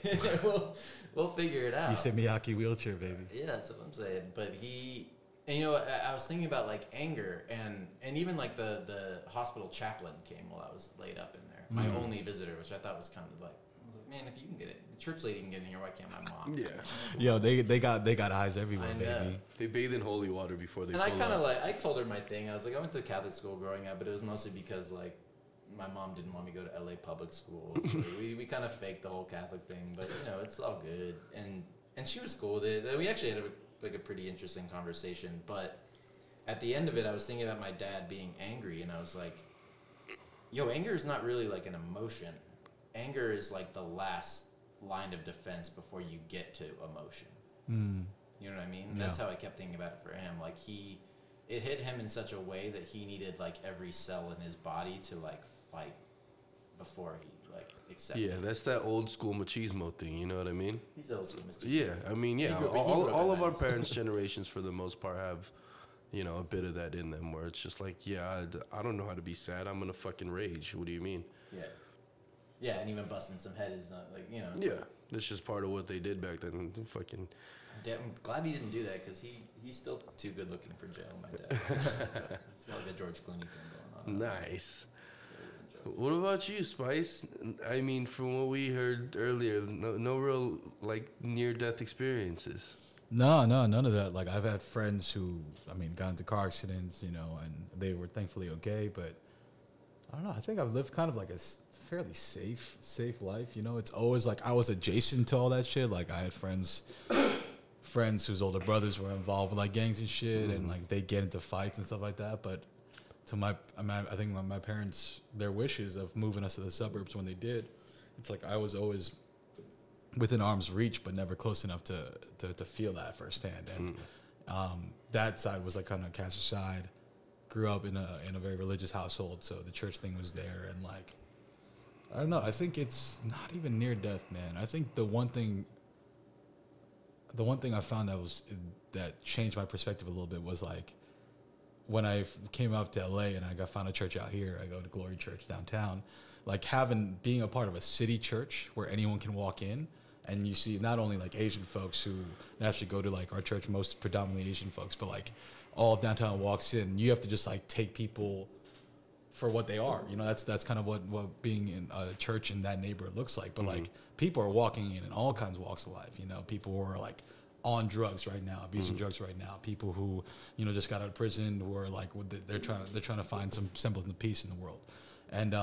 we'll figure it out. You said Miyake wheelchair, baby. Yeah, that's what I'm saying. But he... And, you know, I was thinking about, like, anger, and even, like, the hospital chaplain came while I was laid up in there. My only visitor, which I thought was kind of like, I was like, man, if you can get it, the church lady can get in here, why can't my mom? Yeah. Yo, they got eyes everywhere, baby. They bathe in holy water before they. And I kind of like, I told her my thing. I was like, I went to Catholic school growing up, but it was mostly because, like, my mom didn't want me to go to LA public school. So we kind of faked the whole Catholic thing, but, you know, it's all good. And she was cool with it. We actually had a pretty interesting conversation, but at the end of it, I was thinking about my dad being angry, and I was like, yo, anger is not really like an emotion. Anger is like the last line of defense before you get to emotion. Mm. You know what I mean? Yeah. That's how I kept thinking about it for him. Like, it hit him in such a way that he needed, like, every cell in his body to, like, fight before he, like, accept. Yeah, that's that old school machismo thing, you know what I mean? He's old school machismo. Yeah, I mean, yeah, all of our parents' generations for the most part have, you know, a bit of that in them where it's just like, yeah, I don't know how to be sad, I'm gonna fucking rage. What do you mean? Yeah. Yeah, and even busting some head is not, like, you know. Yeah, that's just part of what they did back then. Fucking. I'm glad he didn't do that, because he's still too good looking for jail, my dad. It's not like a George Clooney thing going on. Nice. What about you, Spice? I mean, from what we heard earlier, no real, like, near-death experiences. No, none of that. Like, I've had friends who, I mean, got into car accidents, you know, and they were thankfully okay, but I don't know. I think I've lived kind of like a fairly safe life, you know? It's always like I was adjacent to all that shit. Like, I had friends whose older brothers were involved with, like, gangs and shit, and, like, they get into fights and stuff like that, but... So I think my parents, their wishes of moving us to the suburbs when they did, it's like I was always within arm's reach, but never close enough to feel that firsthand. And that side was like kind of cancer side. Grew up in a very religious household, so the church thing was there. And like, I don't know. I think it's not even near death, man. I think the one thing I found that changed my perspective a little bit was like, when I came out to LA and I found a church out here, I go to Glory Church downtown, like being a part of a city church where anyone can walk in and you see not only like Asian folks who naturally go to like our church, most predominantly Asian folks, but like all of downtown walks in, you have to just like take people for what they are. You know, that's kind of what being in a church in that neighborhood looks like. But like people are walking in all kinds of walks of life, you know, people who are like, on drugs right now, abusing drugs right now. People who, you know, just got out of prison, who are like, they're trying to find some semblance of peace in the world. And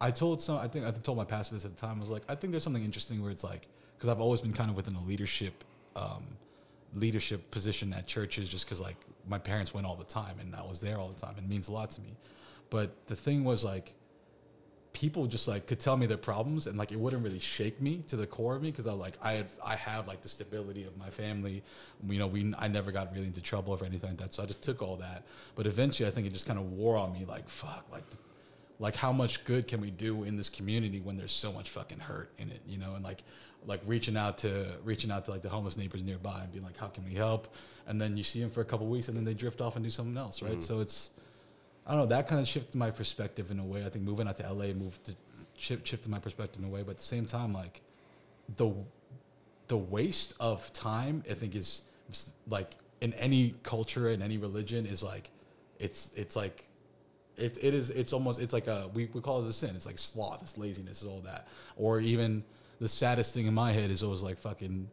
I told my pastor this at the time. I was like, I think there's something interesting where it's like, because I've always been kind of within a leadership position at churches, just because like my parents went all the time and I was there all the time. It means a lot to me. But the thing was like, people just like could tell me their problems and like it wouldn't really shake me to the core of me because I have like the stability of my family, you know. I never got really into trouble or anything like that, so I just took all that. But eventually, I think it just kind of wore on me, like fuck, like how much good can we do in this community when there's so much fucking hurt in it, you know? And like reaching out to like the homeless neighbors nearby and being like, how can we help? And then you see them for a couple of weeks and then they drift off and do something else, right? So it's. I don't know, that kind of shifted my perspective in a way. I think moving out to LA shifted my perspective in a way, but at the same time, like, the waste of time, I think, is, like, in any culture, in any religion, is, like, we call it a sin. It's, like, sloth, it's laziness, it's all that. Or even the saddest thing in my head is always, like, fucking...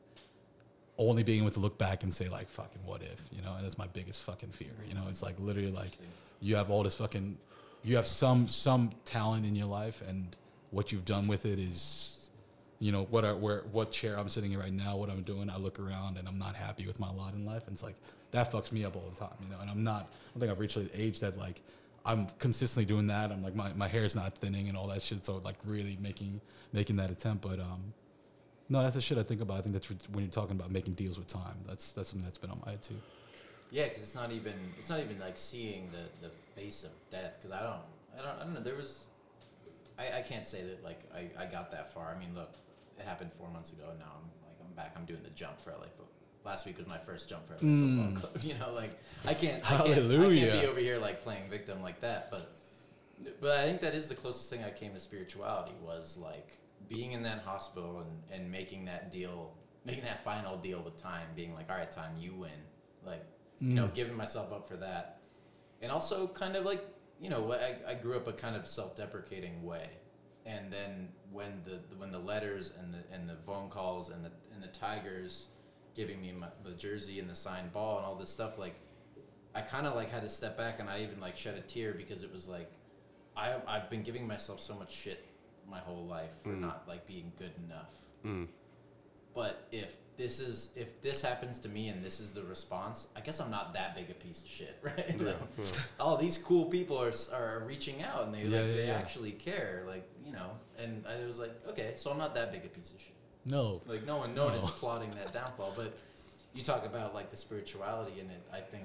only being able to look back and say, like, fucking what if, you know? And that's my biggest fucking fear, you know? It's, like, literally, like, you have all this fucking... You have some talent in your life, and what you've done with it is, you know, what chair I'm sitting in right now, what I'm doing, I look around, and I'm not happy with my lot in life, and it's, like, that fucks me up all the time, you know? And I don't think I've reached an age that, like, I'm consistently doing that. I'm like, my hair's not thinning and all that shit. So like really making that attempt. But no, that's the shit I think about. I think that's when you're talking about making deals with time. That's something that's been on my head too. Yeah, because it's not even like seeing the face of death. Because I don't know. There was, I can't say that like I got that far. I mean, look, it happened 4 months ago. And now I'm back. I'm doing the jump for LA football. Last week was my first jump for LA football club. You know, like I can't be over here like playing victim like that. But I think that is the closest thing I came to spirituality, was like being in that hospital and making that deal, making that final deal with time, being like, all right, time, you win. Like, you know, giving myself up for that. And also kind of like, you know, I grew up a kind of self-deprecating way. And then when the letters and the phone calls and the Tigers giving me the jersey and the signed ball and all this stuff, like, I kind of like had to step back, and I even like shed a tear, because it was like, I've been giving myself so much shit my whole life for not like being good enough. But if this happens to me and this is the response, I guess I'm not that big a piece of shit, right? Yeah, like, yeah. All these cool people are reaching out, and they actually care, like, you know. And I was like, okay, so I'm not that big a piece of shit. No, like no one is plotting that downfall. But you talk about like the spirituality in it. I think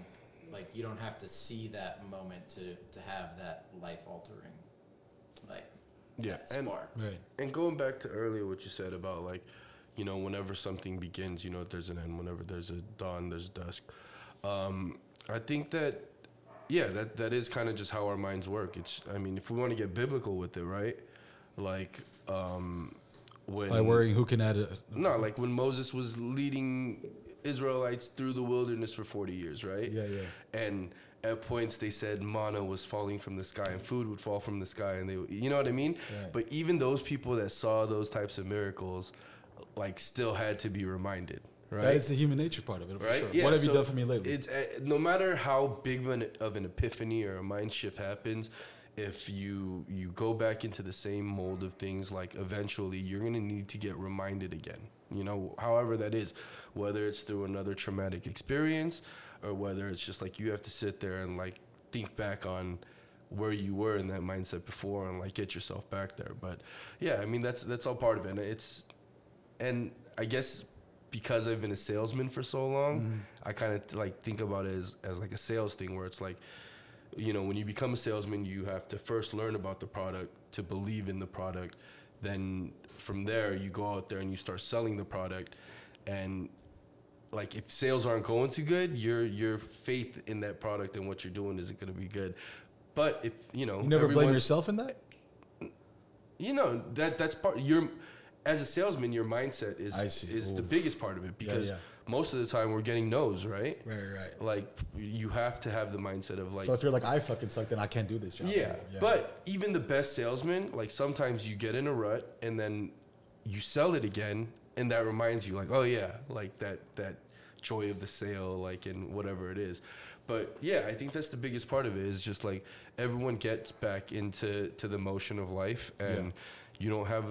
like you don't have to see that moment to have that life altering, like, yeah, spark. Right. And going back to earlier what you said about like, you know, whenever something begins, you know there's an end. Whenever there's a dawn, there's dusk. I think that, yeah, that is kind of just how our minds work. It's, I mean, if we want to get biblical with it, right? Like, by worrying who can add it. No, like when Moses was leading Israelites through the wilderness for 40 years, right? Yeah, yeah. And at points they said manna was falling from the sky and food would fall from the sky, and they, you know what I mean? Right. But even those people that saw those types of miracles, like, still had to be reminded, right? That is the human nature part of it, for right? Sure. Yeah, what have you done for me lately? It's no matter how big of an epiphany or a mind shift happens, if you go back into the same mold of things, like, eventually you're going to need to get reminded again, you know, however that is, whether it's through another traumatic experience or whether it's just, like, you have to sit there and, like, think back on where you were in that mindset before and, like, get yourself back there. But, yeah, I mean, that's all part of it. And it's... And I guess because I've been a salesman for so long, I kind of like think about it as like a sales thing, where it's like, you know, when you become a salesman, you have to first learn about the product, to believe in the product. Then from there, you go out there and you start selling the product. And like, if sales aren't going too good, your faith in that product and what you're doing isn't going to be good. But if, you know, you never blame yourself in that? You know, that's part. As a salesman, your mindset is the biggest part of it, because most of the time we're getting no's, right? Right. Like, you have to have the mindset of like... So if you're like, I fucking suck, then I can't do this job. Yeah, but even the best salesman, like, sometimes you get in a rut and then you sell it again, and that reminds you, like, oh yeah, like that joy of the sale, like, and whatever it is. But yeah, I think that's the biggest part of it, is just like, everyone gets back into the motion of life, and... Yeah. You don't have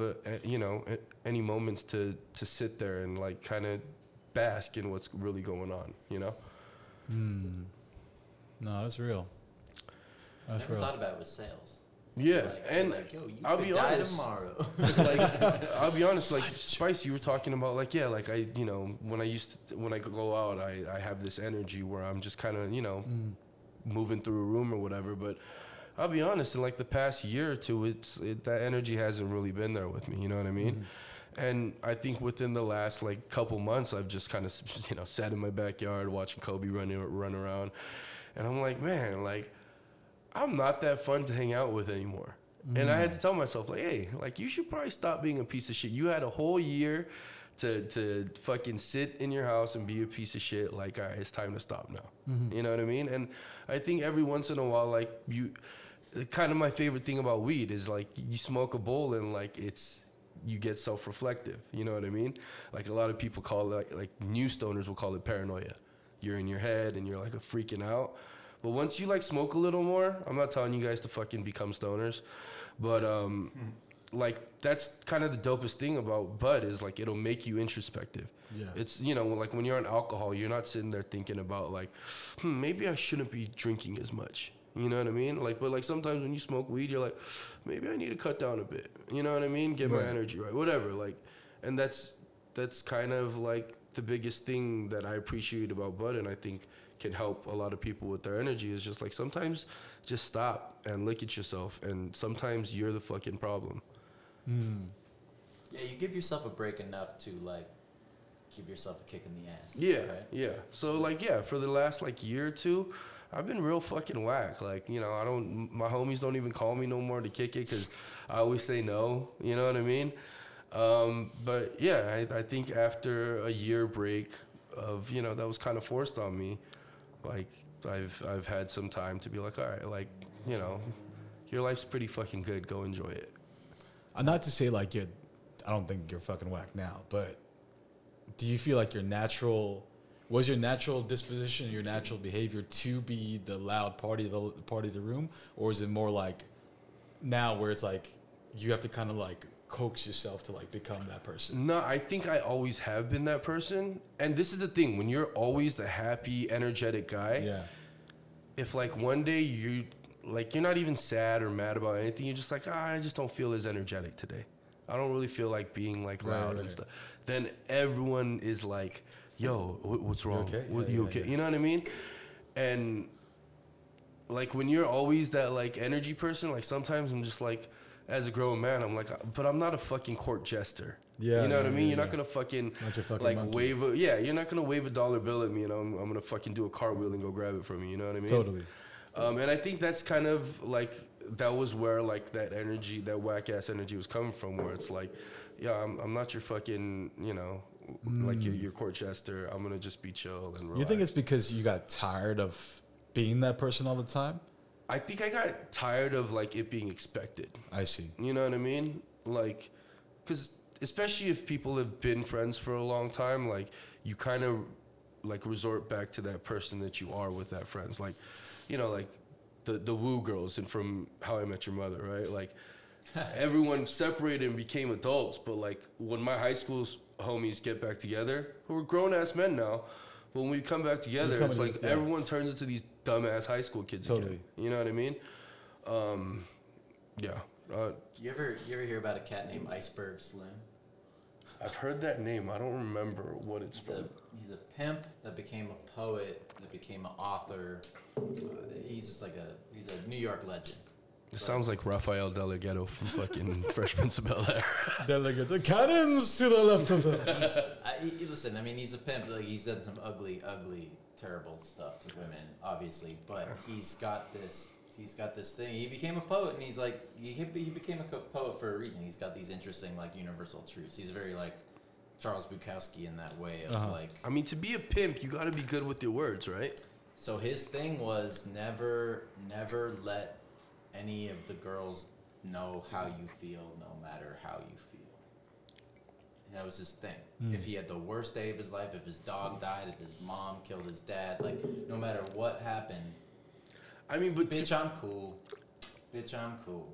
any moments to sit there and like kind of bask in what's really going on, you know? No, that's real. That's I never thought about it with sales. Yeah, like, and like, yo, I'll be honest. Tomorrow. I'll be honest. Like, Spice, you were talking about like, yeah, like I, you know, when I go out, I have this energy where I'm just kind of, you know, moving through a room or whatever, but. I'll be honest, in like the past year or two, that energy hasn't really been there with me, you know what I mean? And I think within the last like couple months, I've just kind of, you know, sat in my backyard watching Kobe run around, and I'm like, man, like, I'm not that fun to hang out with anymore. And I had to tell myself, like, hey, like, you should probably stop being a piece of shit. You had a whole year to fucking sit in your house and be a piece of shit. Like, all right, it's time to stop now. You know what I mean? And I think every once in a while, like, you... Kind of my favorite thing about weed is, like, you smoke a bowl and, like, you get self-reflective. You know what I mean? Like, a lot of people call it, like new stoners will call it paranoia. You're in your head and you're, like, freaking out. But once you, like, smoke a little more, I'm not telling you guys to fucking become stoners. But, like, that's kind of the dopest thing about bud is, like, it'll make you introspective. Yeah. It's, you know, like, when you're on alcohol, you're not sitting there thinking about, like, maybe I shouldn't be drinking as much. You know what I mean? Like, but like sometimes when you smoke weed, you're like, maybe I need to cut down a bit. You know what I mean? Get my energy right, whatever. Like, and that's kind of like the biggest thing that I appreciate about Bud, and I think can help a lot of people with their energy, is just like sometimes just stop and look at yourself, and sometimes you're the fucking problem. Mm. Yeah, you give yourself a break enough to like give yourself a kick in the ass. Yeah, right? Yeah. So like, yeah, for the last like year or two, I've been real fucking whack. Like, you know, I don't, my homies don't even call me no more to kick it because I always say no. You know what I mean? But yeah, I think after a year break of, you know, that was kind of forced on me. Like, I've had some time to be like, all right, like, you know, your life's pretty fucking good. Go enjoy it. Not to say like you're, I don't think you're fucking whack now, but do you feel like your natural, was your natural disposition, your natural behavior to be the loud party of the room? Or is it more like now where it's like you have to kind of like coax yourself to like become that person? No, I think I always have been that person. And this is the thing, when you're always the happy, energetic guy, yeah, if like one day you like you're not even sad or mad about anything, you're just like, I just don't feel as energetic today. I don't really feel like being like loud and stuff. Then everyone is like, yo, what's wrong? Okay. You okay? Yeah. You know what I mean? And like when you're always that like energy person, like sometimes I'm just like, as a grown man, I'm like, but I'm not a fucking court jester. Yeah, you know what I mean? You're not gonna fucking, like monkey. You're not gonna wave a $1 bill at me and I'm gonna fucking do a cartwheel and go grab it from you. You know what I mean? Totally. And I think that's kind of like, that was where like that energy, that whack ass energy was coming from, where it's like, yeah, I'm not your fucking, you know, like your court jester. I'm gonna just be chill and relax. You think it's because you got tired of being that person all the time? I think I got tired of, like, it being expected. I see. You know what I mean? Like, because especially if people have been friends for a long time, like, you kind of, like, resort back to that person that you are with that friends. Like, you know, like, the woo girls and from How I Met Your Mother, right? Like, everyone separated and became adults, but, like, when my high school homies get back together, who are grown-ass men now, when we come back together, it's like everyone turns into these dumbass high school kids again. You know what I mean? Yeah. You ever hear about a cat named Iceberg Slim? I've heard that name. I don't remember what it's from. He's a pimp that became a poet, that became an author. He's just like he's a New York legend. It sounds like Rafael Delgado from fucking Fresh Prince of Bel-Air. Delgado, the cannons to the left of us. Listen, I mean, he's a pimp. Like, he's done some ugly, ugly, terrible stuff to women, obviously. But he's got this thing. He became a poet, and he's like, he became a poet for a reason. He's got these interesting, like, universal truths. He's very, like, Charles Bukowski in that way of, like... I mean, to be a pimp, you got to be good with your words, right? So his thing was never let any of the girls know how you feel, no matter how you feel. And that was his thing. Mm. If he had the worst day of his life, if his dog died, if his mom killed his dad, like, no matter what happened, I mean, but bitch, I'm cool. Bitch, I'm cool.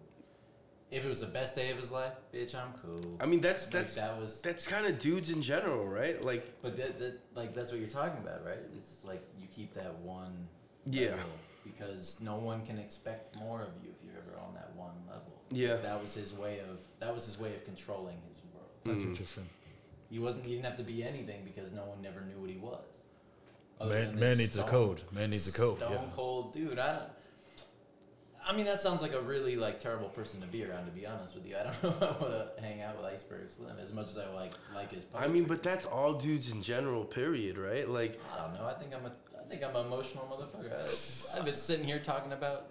If it was the best day of his life, bitch, I'm cool. I mean, that's kind of dudes in general, right? Like, but that's what you're talking about, right? It's like you keep that one. Yeah. Level. Because no one can expect more of you if you're ever on that one level. Yeah, that was his way of controlling his world. That's interesting. He didn't have to be anything because no one never knew what he was. Man needs a code. Man needs a code. Stone cold dude. I mean, that sounds like a really like terrible person to be around. To be honest with you, I don't know if I want to hang out with Iceberg Slim as much as I like his poetry. I mean, but that's all dudes in general. Period. Right? Like, I don't know. I think I'm an emotional motherfucker. I've been sitting here talking about...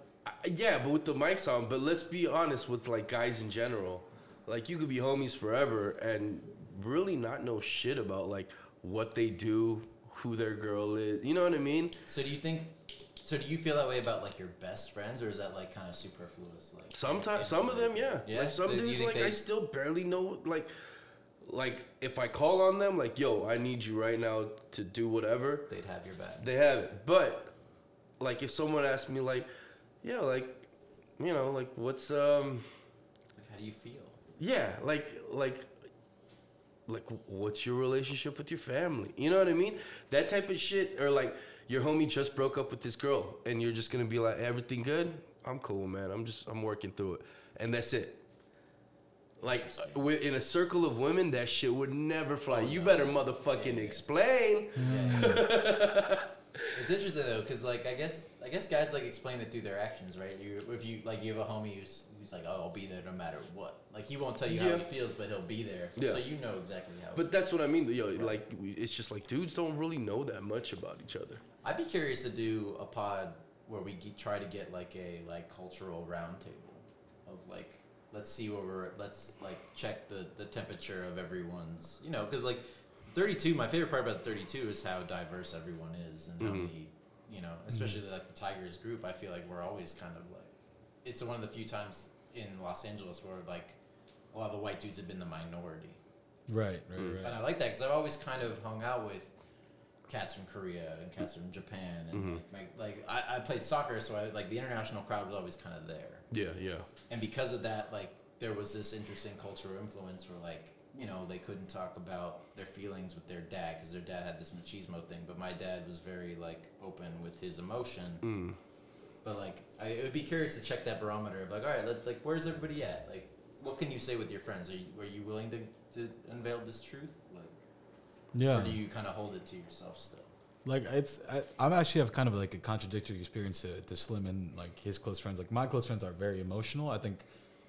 Yeah, but with the mics on. But let's be honest with, like, guys in general. Like, you could be homies forever and really not know shit about, like, what they do, who their girl is. You know what I mean? So do you feel that way about, like, your best friends? Or is that, like, kind of superfluous? Like, sometimes, some of them, yeah. Like, some dudes, like, I still barely know, like, if I call on them, like, yo, I need you right now to do whatever. They'd have your back. They have it. But, like, if someone asked me, like, yeah, like, you know, like, what's, like, how do you feel? Yeah, like, what's your relationship with your family? You know what I mean? That type of shit. Or, like, your homie just broke up with this girl, and you're just going to be like, everything good? I'm cool, man. I'm working through it. And that's it. Like, in a circle of women, that shit would never fly. You better motherfucking explain. Yeah. It's interesting, though, because, like, I guess guys, like, explain it through their actions, right? If you have a homie who's like, oh, I'll be there no matter what. Like, he won't tell you how he feels, but he'll be there. Yeah. So you know exactly how. But that's what I mean. Yo, like, it's just like dudes don't really know that much about each other. I'd be curious to do a pod where we try to get, like, a, like, cultural roundtable of, like, let's see where we're at. Let's, like, check the temperature of everyone's, you know, because, like, 32, my favorite part about 32 is how diverse everyone is and how many, you know, especially like the Tigers group, I feel like we're always kind of like, it's one of the few times in Los Angeles where, like, a lot of the white dudes have been the minority. Right. And I like that because I've always kind of hung out with cats from Korea and cats from Japan. And I played soccer, so I, like, the international crowd was always kind of there. Yeah. And because of that, like, there was this interesting cultural influence where, like, you know, they couldn't talk about their feelings with their dad because their dad had this machismo thing, but my dad was very, like, open with his emotion. But, like, I would be curious to check that barometer of, like, all right, like, where's everybody at? Like, what can you say with your friends? Are you willing to unveil this truth? Like, yeah. Or do you kind of hold it to yourself still? Like, I'm actually have kind of, like, a contradictory experience to Slim and, like, his close friends. Like, my close friends are very emotional. I think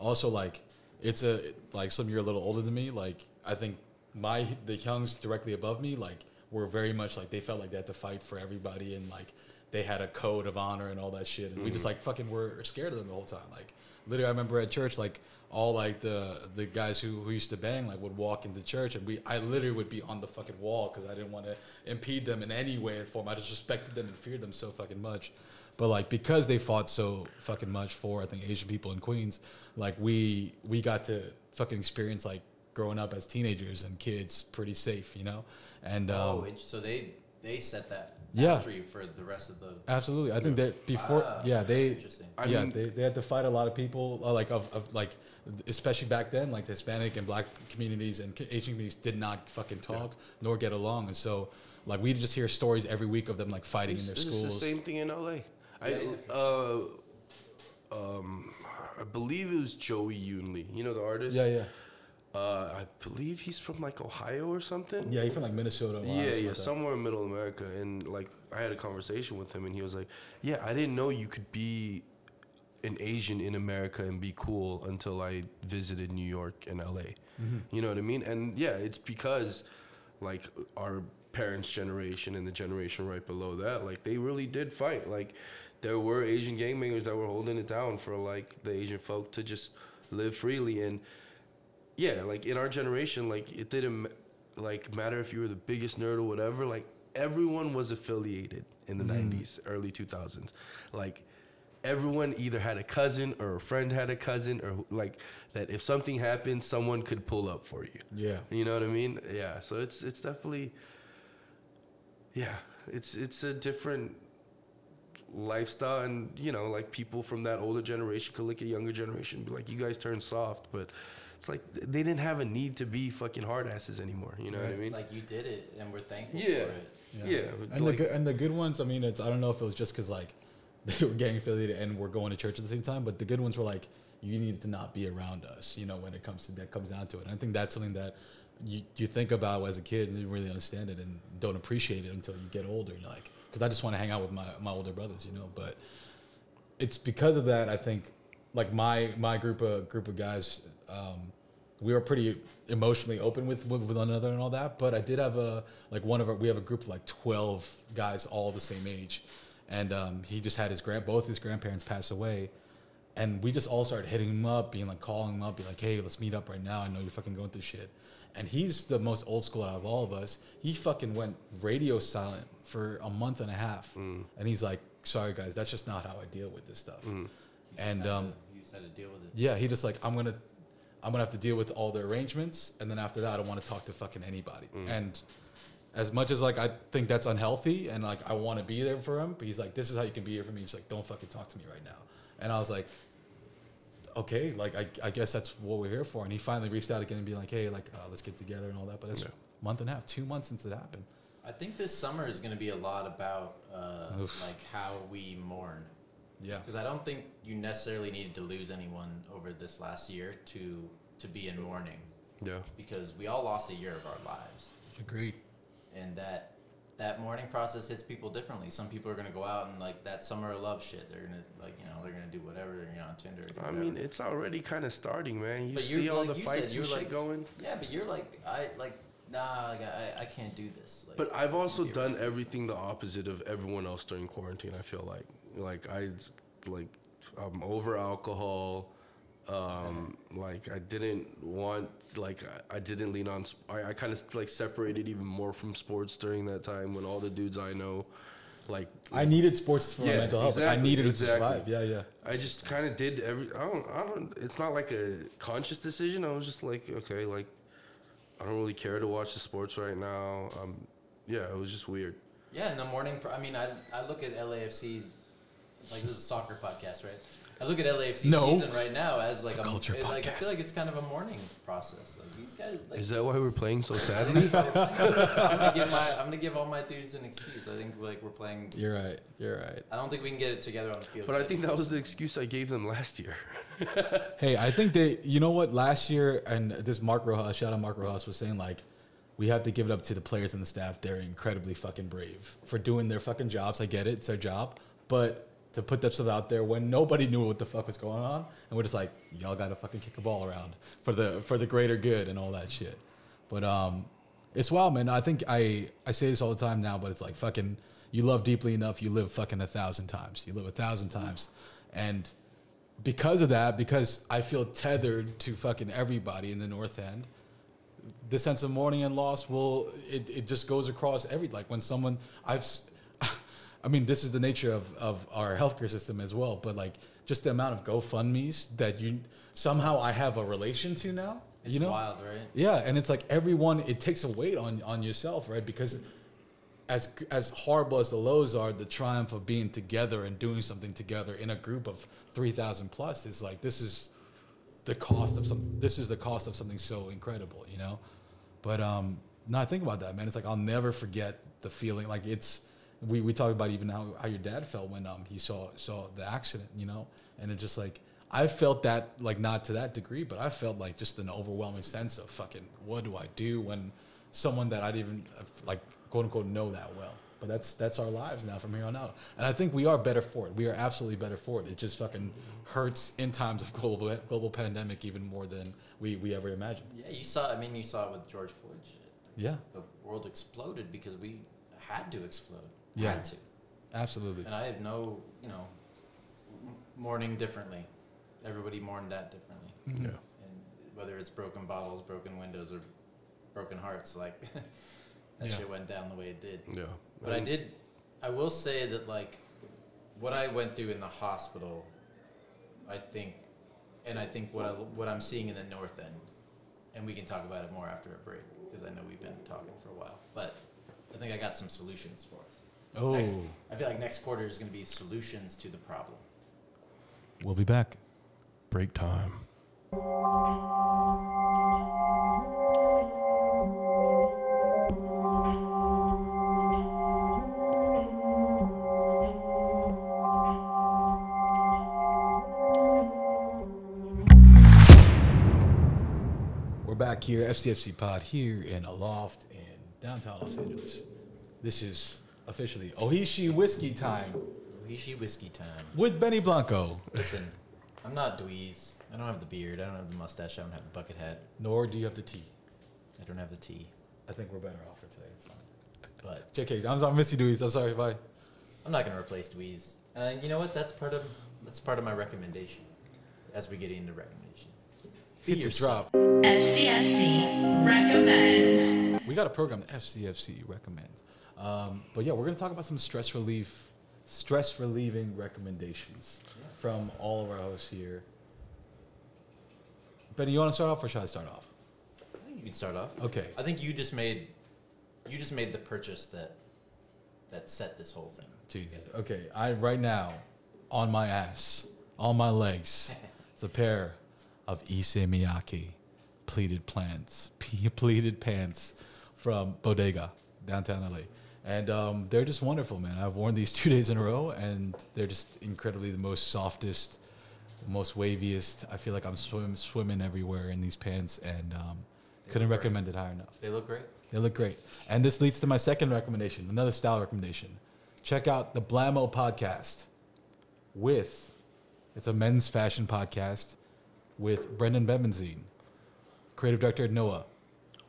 also, like, it's like, Slim, you're a little older than me. Like, I think the youngs directly above me, like, were very much, like, they felt like they had to fight for everybody. And, like, they had a code of honor and all that shit. And we just, like, fucking were scared of them the whole time. Like, literally, I remember at church, like, all, like, the guys who used to bang, like, would walk into church, and I literally would be on the fucking wall because I didn't want to impede them in any way and form. I just respected them and feared them so fucking much. But, like, because they fought so fucking much for, I think, Asian people in Queens, like, we got to fucking experience, like, growing up as teenagers and kids pretty safe, you know? And so they set that boundary for the rest of the... Absolutely. I think that before... yeah, they... Yeah, they had to fight a lot of people, like, of like... especially back then, like, the Hispanic and black communities and Asian communities did not fucking talk nor get along. And so, like, we just hear stories every week of them, like, fighting in their schools. It's the same thing in LA. I believe it was Joey Yunli, you know, the artist? Yeah. I believe he's from, like, Ohio or something. Yeah, he's from, like, Minnesota. Ohio, yeah, somewhere in Middle America. And, like, I had a conversation with him, and he was like, yeah, I didn't know you could be an Asian in America and be cool until I visited New York and LA. You know what I mean? And yeah, it's because, like, our parents' generation and the generation right below that, like, they really did fight. Like, there were Asian gangbangers that were holding it down for, like, the Asian folk to just live freely. And yeah, like, in our generation, like, it didn't, like, matter if you were the biggest nerd or whatever. Like, everyone was affiliated in the 90s, early 2000s. Like, everyone either had a cousin or a friend had a cousin, or, like, that if something happened, someone could pull up for you. Yeah. You know what I mean? Yeah. So it's definitely, yeah, it's a different lifestyle. And, you know, like, people from that older generation could look at younger generation and be like, you guys turn soft. But it's like they didn't have a need to be fucking hard asses anymore. You know what I mean? Like, you did it and we're thankful for it. Yeah. And, like, the good ones, I mean, I don't know if it was just because, like, they were gang affiliated and were going to church at the same time, but the good ones were like, you need to not be around us, you know, when it comes to that comes down to it. And I think that's something that you think about as a kid and you really understand it and don't appreciate it until you get older. You're like, because I just want to hang out with my older brothers, you know. But it's because of that, I think, like, my group of guys, we were pretty emotionally open with one another and all that. But I did have we have a group of, like, 12 guys all the same age. And he just had both his grandparents pass away. And we just all started hitting him up, being like, calling him up, being like, hey, let's meet up right now. I know you're fucking going through shit. And he's the most old school out of all of us. He fucking went radio silent for a month and a half. And he's like, sorry, guys, that's just not how I deal with this stuff. And he just had to deal with it. Yeah, he just like, I'm going to have to deal with all the arrangements. And then after that, I don't want to talk to fucking anybody. And as much as, like, I think that's unhealthy and, like, I want to be there for him, but he's like, this is how you can be here for me. He's like, don't fucking talk to me right now. And I was like, okay, like, I guess that's what we're here for. And he finally reached out again and be like, hey, like, let's get together and all that. But that's 2 months since it happened. I think this summer is going to be a lot about like how we mourn. Yeah. Because I don't think you necessarily needed to lose anyone over this last year to be in mourning. Yeah. Because we all lost a year of our lives. Agreed. And that mourning process hits people differently. Some people are going to go out and like that summer of love shit. They're going to like, you know, they're going to do whatever, you know, on Tinder. I mean, it's already kind of starting, man. You see all the fights and shit going. Yeah, but you're like, I can't do this. Like, but I've also done everything the opposite of everyone else during quarantine, I feel like. I'm over alcohol. I kind of like separated even more from sports during that time when all the dudes I know, I needed sports for my mental health. Exactly, I needed it to survive. Yeah. I just kind of did it's not like a conscious decision. I was just like, okay, like, I don't really care to watch the sports right now. It was just weird. Yeah, in the morning, I look at LAFC, like this is a soccer podcast, right? I look at LAFC season right now as like a culture podcast. Like, I feel like it's kind of a mourning process. Like these guys. Like, is that why we're playing so sadly? I'm gonna give all my dudes an excuse. I think like we're playing. You're right. I don't think we can get it together on the field. But I think that was the excuse I gave them last year. Hey, I think last year, and this shout out Mark Rojas was saying like, we have to give it up to the players and the staff. They're incredibly fucking brave for doing their fucking jobs. I get it. It's their job. But to put themselves out there when nobody knew what the fuck was going on. And we're just like, y'all got to fucking kick a ball around for the greater good and all that shit. But it's wild, man. I think I say this all the time now, but it's like fucking you love deeply enough. You live fucking 1,000 times. You live 1,000 times. And because of that, because I feel tethered to fucking everybody in the North End, the sense of mourning and loss it just goes across when someone this is the nature of our healthcare system as well, but like just the amount of GoFundMes that you somehow I have a relation to now. It's wild, right? Yeah, and it's like it takes a weight on yourself, right? Because as horrible as the lows are, the triumph of being together and doing something together in a group of 3,000 plus is like this is the cost of something so incredible, you know? But I think about that, man. It's like I'll never forget the feeling. Like we talk about even how your dad felt when he saw the accident, you know? And it's just like I felt that, like, not to that degree, but I felt like just an overwhelming sense of fucking what do I do when someone that I didn't even like quote unquote know that well. But that's our lives now from here on out. And I think we are better for it. We are absolutely better for it. It just fucking hurts in times of global pandemic even more than we ever imagined. Yeah, you saw it with George Floyd shit. Yeah. The world exploded because we had to explode. Yeah. Had to. Absolutely. And I have no, mourning differently. Everybody mourned that differently. Mm-hmm. Yeah. And whether it's broken bottles, broken windows, or broken hearts, like that shit went down the way it did. Yeah. But I will say that, like, what I went through in the hospital, I think what I'm seeing in the North End, and we can talk about it more after a break, because I know we've been talking for a while, but I think I got some solutions for it. Oh. I feel like next quarter is going to be solutions to the problem. We'll be back. Break time. Back here, FCFC Pod here in a loft in downtown Los Angeles. This is officially Ohishi Whiskey Time. With Benny Blanco. Listen, I'm not Dweez. I don't have the beard. I don't have the mustache. I don't have the bucket hat. Nor do you have the tea. I don't have the tea. I think we're better off for today. It's fine. But JK, I'm Missy Dweez. I'm sorry. Bye. I'm not going to replace Dweez. And you know what? That's part of my recommendation as we get into recommendation. Hit the drop. FCFC recommends. We got a program that FCFC recommends. But yeah, we're going to talk about some stress relieving recommendations from all of our hosts here. Benny, you want to start off or should I start off? I think you can start off. Okay. I think you just made the purchase that set this whole thing. Jesus. Yeah. Okay. I right now on my ass, on my legs, it's a pair of Issey Miyake pleated pants from Bodega. downtown LA. And they're just wonderful, man. I've worn these 2 days in a row, and they're just incredibly the most softest, most waviest. I feel like I'm swimming everywhere in these pants, and couldn't recommend it higher enough. They look great. They look great. And this leads to my second recommendation, another style recommendation. Check out the Blamo podcast with, it's a men's fashion podcast with Brendan Babenzien, creative director at Noah,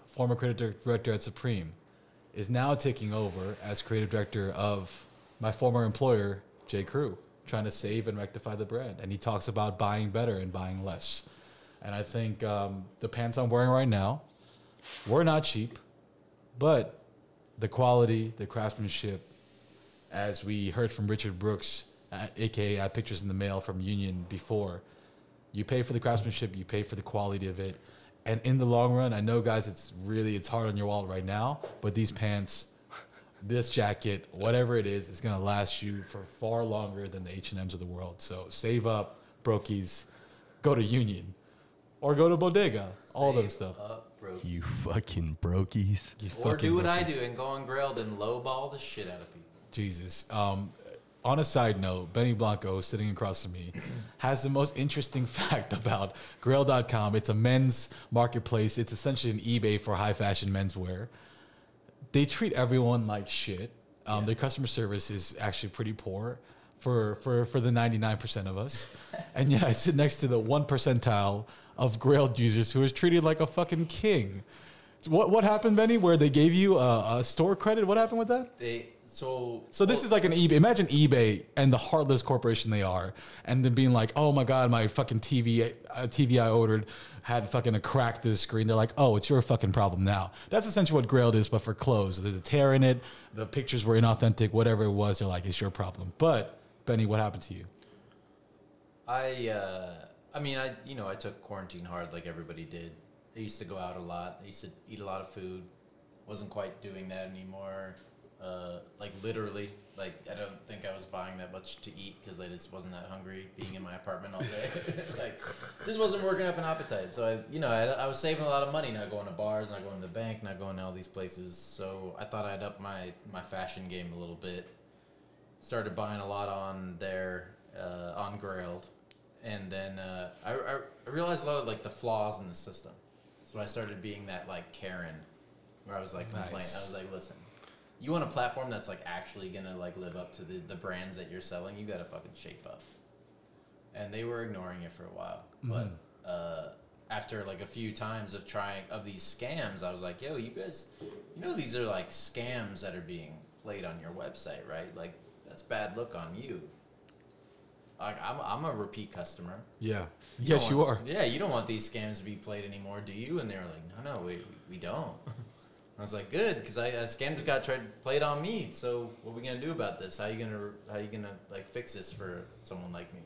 former creative director at Supreme, is now taking over as creative director of my former employer, J. Crew, trying to save and rectify the brand. And he talks about buying better and buying less. And I think the pants I'm wearing right now were not cheap, but the quality, the craftsmanship, as we heard from Richard Brooks, a.k.a. Pictures in the Mail from Union before, you pay for the craftsmanship, you pay for the quality of it. And in the long run, I know, guys, it's hard on your wallet right now, but these pants, this jacket, whatever it is, it's going to last you for far longer than the H&Ms of the world. So save up, brokies, go to Union or go to Bodega, all those stuff. You fucking brokies. Or do what I do and go on Grailed and lowball the shit out of people. Jesus. On a side note, Benny Blanco, sitting across from me, has the most interesting fact about Grailed.com. It's a men's marketplace. It's essentially an eBay for high fashion menswear. They treat everyone like shit. Their customer service is actually pretty poor for the 99% of us. And yeah, I sit next to the 1% of Grailed users who is treated like a fucking king. What happened, Benny, where they gave you a store credit? What happened with that? So this is like an eBay. Imagine eBay and the heartless corporation they are, and then being like, "Oh my god, my fucking TV I ordered had fucking a crack to the screen." They're like, "Oh, it's your fucking problem now." That's essentially what Grailed is, but for clothes. There's a tear in it. The pictures were inauthentic. Whatever it was, they're like, "It's your problem." But Benny, what happened to you? I took quarantine hard like everybody did. I used to go out a lot. I used to eat a lot of food. Wasn't quite doing that anymore. I don't think I was buying that much to eat because I just wasn't that hungry being in my apartment all day. Just wasn't working up an appetite. So I was saving a lot of money, not going to bars, not going to the bank, not going to all these places. So I thought I'd up my fashion game a little bit. Started buying a lot on there, on Grailed. And then I realized a lot of like the flaws in the system. So I started being that like Karen where I was like complaining. Nice. I was like, listen, you want a platform that's, like, actually going to, like, live up to the brands that you're selling, you got to fucking shape up. And they were ignoring it for a while. Mm. But after, like, a few times of these scams, I was like, yo, you guys, these are, like, scams that are being played on your website, right? Like, that's bad look on you. Like, I'm a repeat customer. Yeah. Yes, you are. Yeah, you don't want these scams to be played anymore, do you? And they were like, no, we don't. I was like, good, because I scammed got tried to play it on me. So what are we gonna do about this? How you gonna like fix this for someone like me?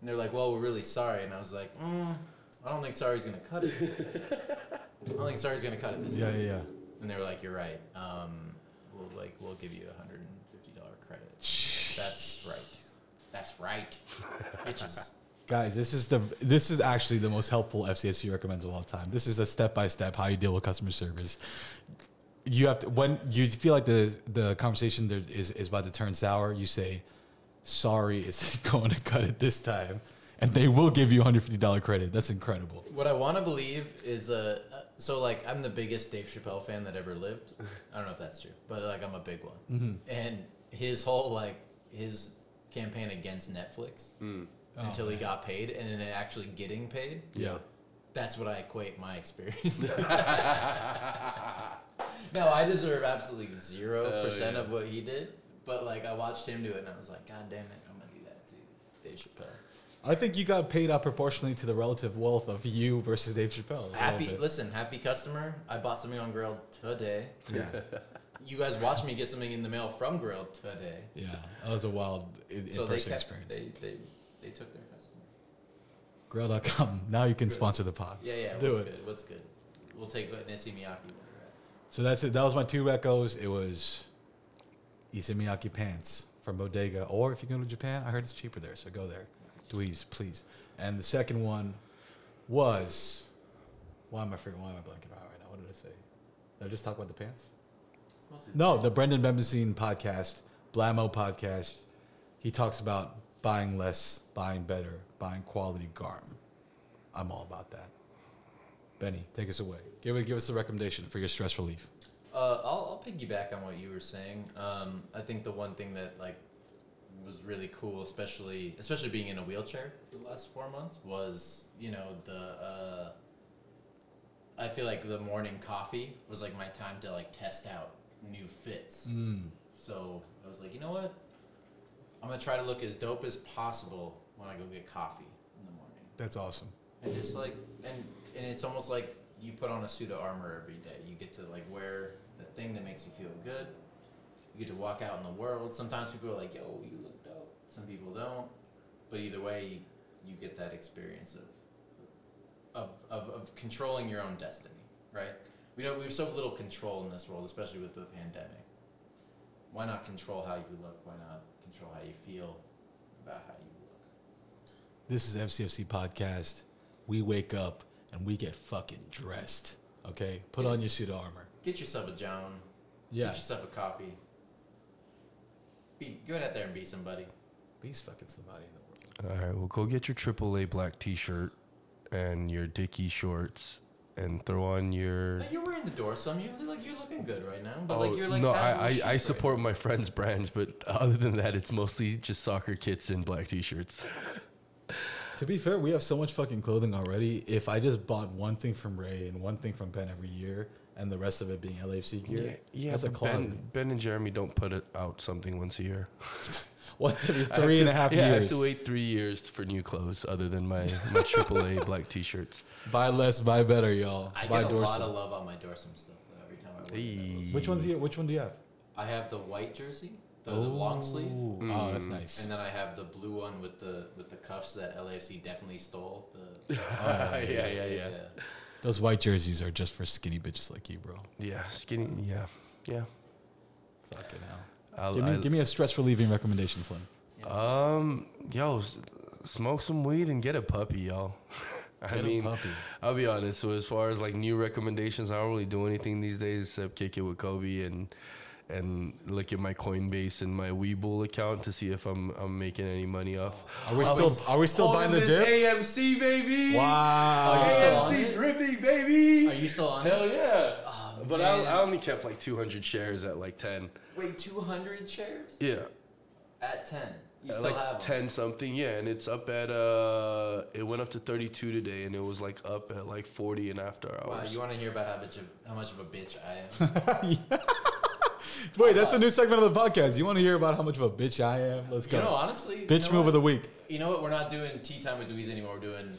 And they're like, well, we're really sorry. And I was like, I don't think sorry's gonna cut it. This time. Yeah. And they were like, you're right. We'll give you $150 credit. That's right, bitches. Guys, this is actually the most helpful FCFC recommends of all time. This is a step-by-step how you deal with customer service. You have to, when you feel like the conversation there is about to turn sour, you say, sorry, it's going to cut it this time. And they will give you $150 credit. That's incredible. What I want to believe is, I'm the biggest Dave Chappelle fan that ever lived. I don't know if that's true, but like I'm a big one. Mm-hmm. And his whole, his campaign against Netflix. Mm. Until he got paid, and then actually getting paid. Yeah. That's what I equate my experience. No, I deserve absolutely 0% of what he did, but I watched him do it, and I was like, God damn it, I'm going to do that too. Dave Chappelle. I think you got paid out proportionally to the relative wealth of you versus Dave Chappelle. Happy customer. I bought something on Grailed today. Yeah. You guys watched me get something in the mail from Grailed today. Yeah, that was a wild in-person experience. They took their customer. Grailed.com. Now you can sponsor the pod. Yeah. What's good? We'll take an Issey Miyake. So that's it. That was my two recos. It was Issey Miyake pants from Bodega. Or if you go to Japan, I heard it's cheaper there. So go there. Dweez, please. And the second one was... Why am I blanking out right now? What did I say? Did I just talk about the pants? No, the Brendan Babenzien podcast, Blamo podcast, he talks about buying less, buying better, buying quality garment. I'm all about that. Benny, take us away. Give us a recommendation for your stress relief. I'll piggyback on what you were saying. I think the one thing that like was really cool, especially being in a wheelchair for the last 4 months, was I feel like the morning coffee was like my time to like test out new fits. So I was like, you know what? I'm gonna try to look as dope as possible when I go get coffee in the morning. That's awesome. And just like and it's almost like you put on a suit of armor every day. You get to like wear the thing that makes you feel good. You get to walk out in the world. Sometimes people are like, yo, you look dope. Some people don't. But either way, you get that experience of controlling your own destiny, right? We have so little control in this world, especially with the pandemic. Why not control how you look? Why not control how you feel about how you look? This is FCFC Podcast. We wake up and we get fucking dressed, okay? Put on your suit of armor. Get yourself a John. Yeah. Get yourself a coffee. Go out there and be somebody. Be fucking somebody in the world. All right, well, go get your AAA black T-shirt and your Dickie shorts and throw on your... Now you're wearing the door some. You're looking good right now. But you're like... No, I support my friends' brands, but other than that, it's mostly just soccer kits and black T-shirts. To be fair, we have so much fucking clothing already. If I just bought one thing from Ray and one thing from Ben every year, and the rest of it being LAFC gear, that's a closet. Ben and Jeremy don't put out something once a year. Once every three and a half years. I have to wait 3 years for new clothes other than my AAA black T-shirts. Buy less, buy better, y'all. I get a lot of love on my Dorsum stuff, though, every time I wear it. Which one do you have? I have the white jersey. The long sleeve. Oh, that's nice. And then I have the blue one with the cuffs that LAFC definitely stole. Yeah. Those white jerseys are just for skinny bitches like you, bro. Yeah, skinny. Yeah. Fucking hell. Give me a stress relieving recommendation, Slim. Yeah. Yo, smoke some weed and get a puppy, y'all. I mean, I'll be honest. So as far as like new recommendations, I don't really do anything these days except kick it with Kobe and look at my Coinbase and my Webull account to see if I'm making any money off. Are we still buying the dip? AMC, baby. Wow. AMC's ripping, baby. Are you still on it? Hell yeah. Oh, but I only kept like 200 shares at like 10. Wait, 200 shares? Yeah. At 10. You still like have 10 something, yeah, and it's up at it went up to 32 today, and it was like up at like 40 in after hours. Wow, you want to hear about how much of a bitch I am? Yeah. Wait, that's the new segment of the podcast. You want to hear about how much of a bitch I am? Let's go. You know, honestly. Bitch move of the week. You know what? We're not doing tea time with Dweez anymore. We're doing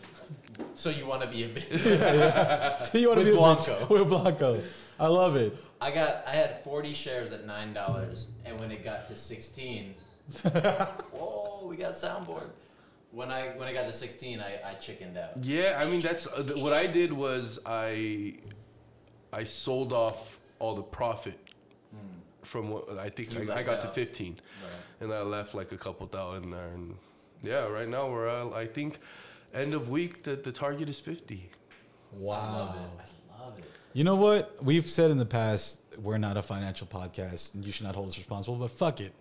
So You Want to Be a Bitch. Yeah. So You Want to Be a Bitch. With Blanco. I love it. I had 40 shares at $9, and when it got to 16, whoa, we got soundboard. When I got to 16, I chickened out. Yeah, I mean, that's what I did was I sold off all the profit. From what I think I got to 15, right. And I left like a couple thousand there. And yeah, right now we're I think end of week the target is 50. Wow, I love it. You know what we've said in the past? We're not a financial podcast, and you should not hold us responsible. But fuck it,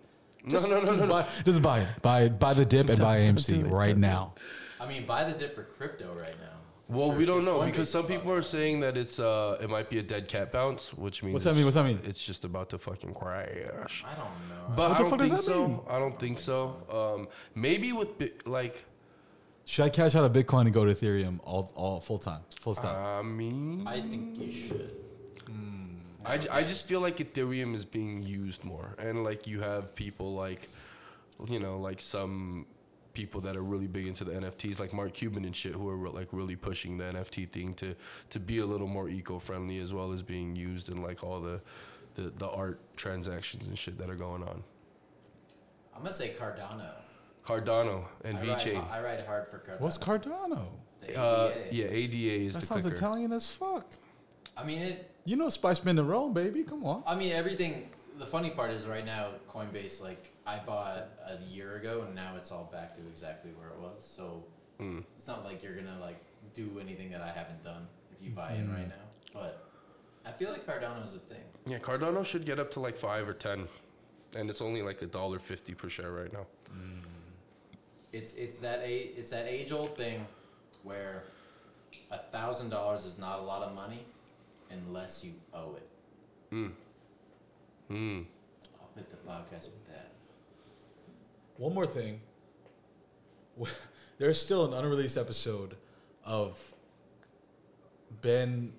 just buy it, buy the dip and buy AMC right now. I mean, buy the dip for crypto right now. Well, sure, we don't know because some people are saying that it's it might be a dead cat bounce, which means What's that mean? It's just about to fucking crash. I don't know. But I don't think so. Maybe with like, should I cash out of Bitcoin and go to Ethereum all full stop? I mean, I think you should. I just feel like Ethereum is being used more, and like you have people like, you know, like some people that are really big into the NFTs, like Mark Cuban and shit, who are like really pushing the NFT thing to be a little more eco-friendly, as well as being used in like all the art transactions and shit that are going on. I'm gonna say Cardano and VeChain. I ride hard for Cardano. What's Cardano? ADA. ADA is the clicker. That sounds Italian as fuck. I mean it. You know, Spice Bend and Rome, baby. Come on. I mean everything. The funny part is right now, Coinbase like. I bought a year ago, and now it's all back to exactly where it was. So it's not like you're gonna like do anything that I haven't done if you buy in right now. But I feel like Cardano's a thing. Yeah, Cardano should get up to like 5 or 10, and it's only like $1.50 per share right now. Mm. It's that age old thing where $1,000 is not a lot of money unless you owe it. Mm. Mm. I'll hit the podcast with that. One more thing. There's still an unreleased episode of Ben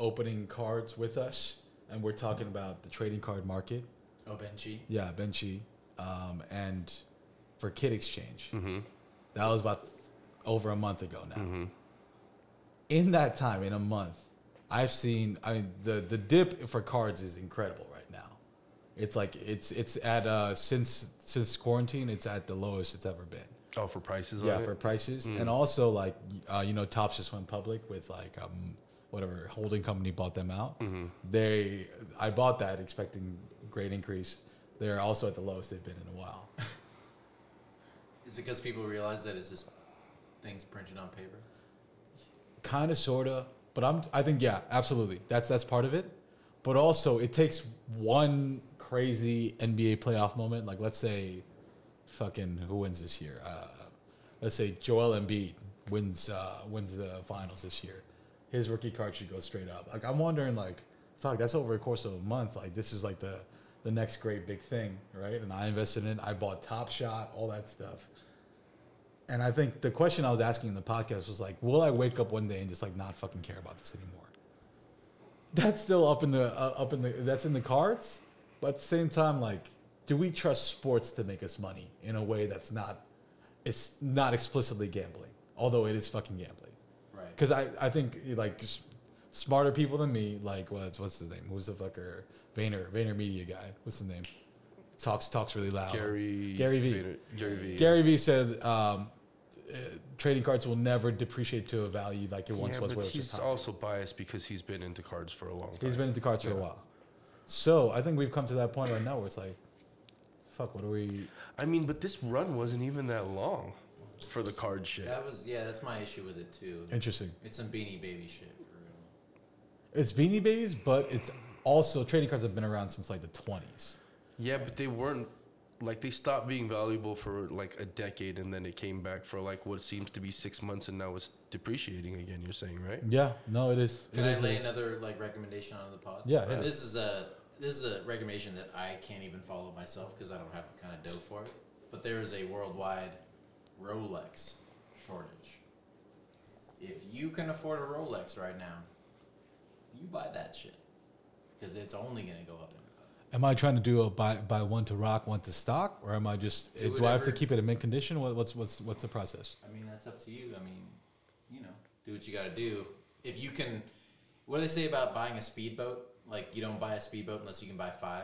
opening cards with us, and we're talking about the trading card market. Oh, Benchi. Yeah, Benchi. And for Kid Exchange. Mm-hmm. That was about over a month ago now. Mm-hmm. In that time, in a month, I've seen, I mean, the dip for cards is incredible right now. It's like, it's at, since quarantine, it's at the lowest it's ever been. Oh, for prices? Yeah, for prices. Mm. And also, like, you know, Topps just went public with, like, whatever holding company bought them out. Mm-hmm. I bought that expecting great increase. They're also at the lowest they've been in a while. Is it because people realize that it's just things printed on paper? Kind of, sort of. But I think, yeah, absolutely. That's part of it. But also, it takes one crazy NBA playoff moment. Like, let's say... Fucking who wins this year? Let's say Joel Embiid wins the finals this year. His rookie card should go straight up. Like, I'm wondering, like, fuck, that's over the course of a month. Like, this is like the next great big thing, right? And I invested in it. I bought Top Shot, all that stuff. And I think the question I was asking in the podcast was like, will I wake up one day and just like not fucking care about this anymore? That's still that's in the cards. But at the same time, like. Do we trust sports to make us money in a way that's not, it's not explicitly gambling, although it is fucking gambling. Right. Because I think, like, smarter people than me, like, what's his name? Who's the fucker? VaynerMedia guy. What's his name? Talks really loud. Gary V. Gary V said trading cards will never depreciate to a value like it once was. But he's also biased because he's been into cards for a long time. He's been into cards for a while. So I think we've come to that point right now where it's like, what are we? I mean, but this run wasn't even that long for the card shit. That's my issue with it too. Interesting. It's some Beanie Baby shit. For real. It's Beanie Babies, but it's also trading cards have been around since like the 20s. Yeah, but they weren't like they stopped being valuable for like a decade, and then it came back for like what seems to be 6 months, and now it's depreciating again. You're saying, right? Yeah. No, it is. Can I lay another like recommendation on the pod? Yeah. Right. This is a recommendation that I can't even follow myself because I don't have the kind of dough for it. But there is a worldwide Rolex shortage. If you can afford a Rolex right now, you buy that shit because it's only going to go up. Am I trying to do a buy one to rock, one to stock, or am I just do I have to keep it in mint condition? What's the process? I mean, that's up to you. I mean, you know, do what you got to do. If you can, what do they say about buying a speedboat? Like, you don't buy a speedboat unless you can buy 5.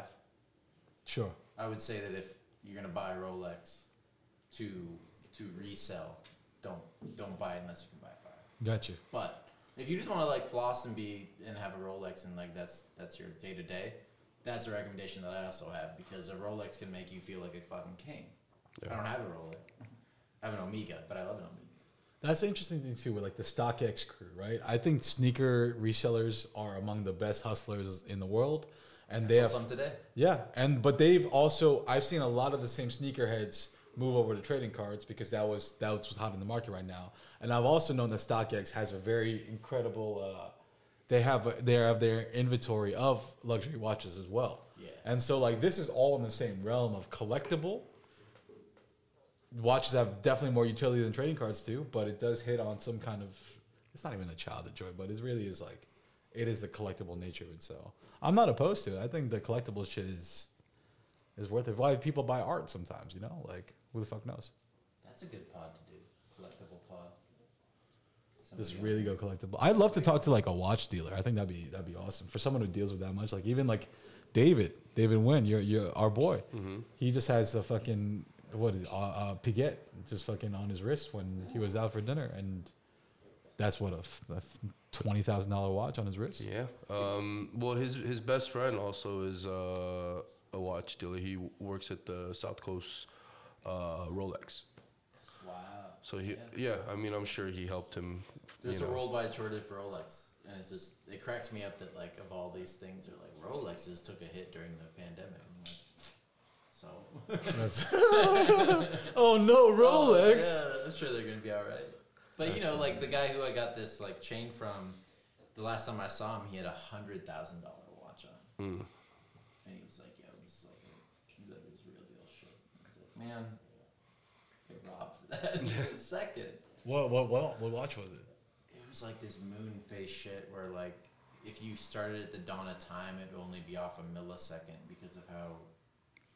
Sure. I would say that if you're going to buy a Rolex to resell, don't buy it unless you can buy 5. Gotcha. But if you just want to, like, floss and have a Rolex and, like, that's your day-to-day, that's a recommendation that I also have because a Rolex can make you feel like a fucking king. Yeah. I don't have a Rolex. I have an Omega, but I love an Omega. That's the interesting thing, too, with, like, the StockX crew, right? I think sneaker resellers are among the best hustlers in the world. And they have some today. Yeah. But they've also... I've seen a lot of the same sneakerheads move over to trading cards because that was what's hot in the market right now. And I've also known that StockX has a very incredible... They have their inventory of luxury watches as well. Yeah. And so, like, this is all in the same realm of collectible... Watches have definitely more utility than trading cards do, but it does hit on some kind of... It's not even a childhood joy, but it really is like... It is the collectible nature of it, so... I'm not opposed to it. I think the collectible shit is worth it. Why people buy art sometimes, you know? Like, who the fuck knows? That's a good pod to do. Collectible pod. Somebody just really go collectible. I'd love to talk to, like, a watch dealer. I think that'd be awesome. For someone who deals with that much, like, even, like, David Nguyen, you're our boy. Mm-hmm. He just has a fucking... What is Piguet just fucking on his wrist when he was out for dinner, and that's what a $20,000 watch on his wrist. Yeah. Well, his best friend also is a watch dealer. He works at the South Coast Rolex. Wow. So he, yeah, I mean, I'm sure he helped him. There's a worldwide shortage for Rolex, and it's just, it cracks me up that, like, of all these things, are like, Rolex just took a hit during the pandemic. I'm like, so. Oh no, Rolex! Oh, yeah, I'm sure they're gonna be all right. But you know, like the guy who I got this like chain from, the last time I saw him, he had $100,000 watch on, and he was like, "Yeah, this is like, he's like this real deal shit." I was like, "Man." Get robbed for that in a second. What watch was it? It was like this moon face shit where like if you started at the dawn of time, it would only be off a millisecond because of how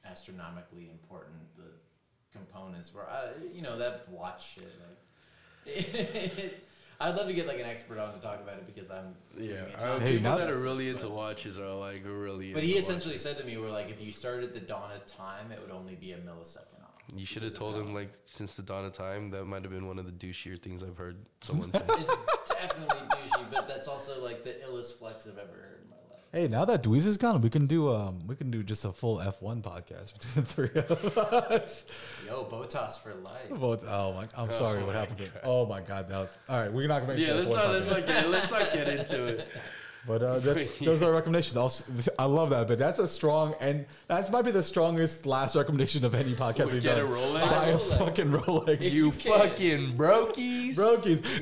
astronomically important the components were. You know, that watch shit. Like, I'd love to get like an expert on to talk about it because I'm... people that are really into watches are like really... But he essentially said to me, we're like, if you started at the dawn of time, it would only be a millisecond off. You should have told him, like, since the dawn of time, that might have been one of the douchier things I've heard someone say. It's definitely douchey, but that's also, like, the illest flex I've ever heard in my life. Hey, now that Dweez is gone, we can do just a full F1 podcast between the three of us. Yo, Botas for life. What happened to it? Oh, my God. All right, we're not going to make it. Let's not get into it. But those are recommendations. I love that, but that's a strong, and that might be the strongest last recommendation of any podcast we've done. Get a Rolex? Buy a fucking Rolex. You fucking brokies.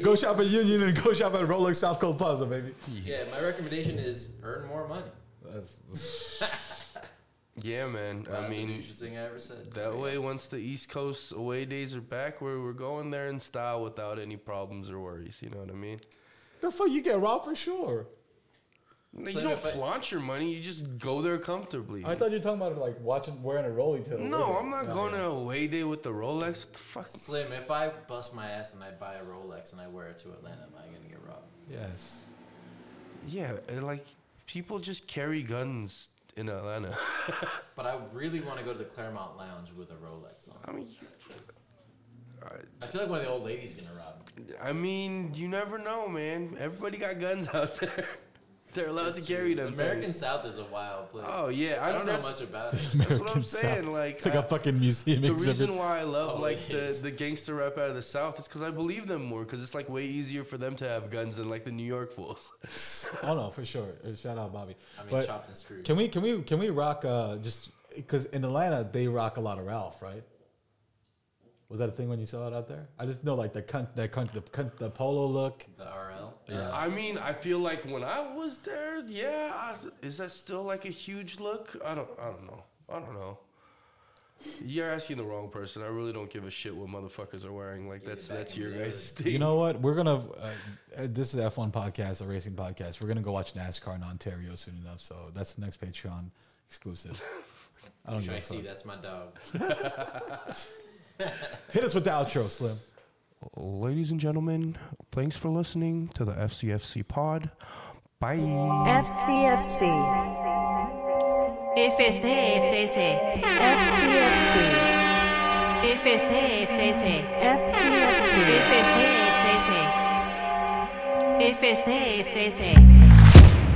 Go shop at Union and go shop at Rolex South Coast Plaza, baby. Yeah, my recommendation is earn more money. That's yeah, man. I mean, that's the douchey thing I ever said. That way, once the East Coast away days are back, we're going there in style without any problems or worries. You know what I mean? The fuck, you get robbed for sure. Like you don't flaunt your money. You just go there comfortably. I thought you were talking about like wearing a Rolex too. No, I'm not going to a way day with the Rolex. What the fuck? Slim, if I bust my ass and I buy a Rolex and I wear it to Atlanta, am I going to get robbed? Yes. Yeah, like people just carry guns in Atlanta. But I really want to go to the Clermont Lounge with a Rolex on. I mean... I feel like one of the old ladies is going to rob me. I mean, you never know, man. Everybody got guns out there. They're allowed to carry them. American South is a wild place. Oh, yeah. I don't know much about it. That's what I'm saying. Like, it's like a fucking museum exhibit. The reason why I love the gangster rap out of the South is because I believe them more because it's like way easier for them to have guns than like the New York fools. Oh, no, for sure. Shout out, Bobby. I mean, chopped and screwed. Can we rock just because in Atlanta, they rock a lot of Ralph, right? Was that a thing when you saw it out there? I just know like the polo look. The RL. Yeah. I mean, I feel like when I was there, is that still like a huge look? I don't know. You're asking the wrong person. I really don't give a shit what motherfuckers are wearing. Like that's your guys' thing. You know what? We're gonna. This is the F1 podcast, a racing podcast. We're gonna go watch NASCAR in Ontario soon enough. So that's the next Patreon exclusive. I don't know. JC, that's my dog. Hit us with the outro, Slim. Ladies and gentlemen, thanks for listening to the FCFC pod. Bye. FCFC. FCFC. FCFC. FCFC. FCFC. FCFC. FCFC.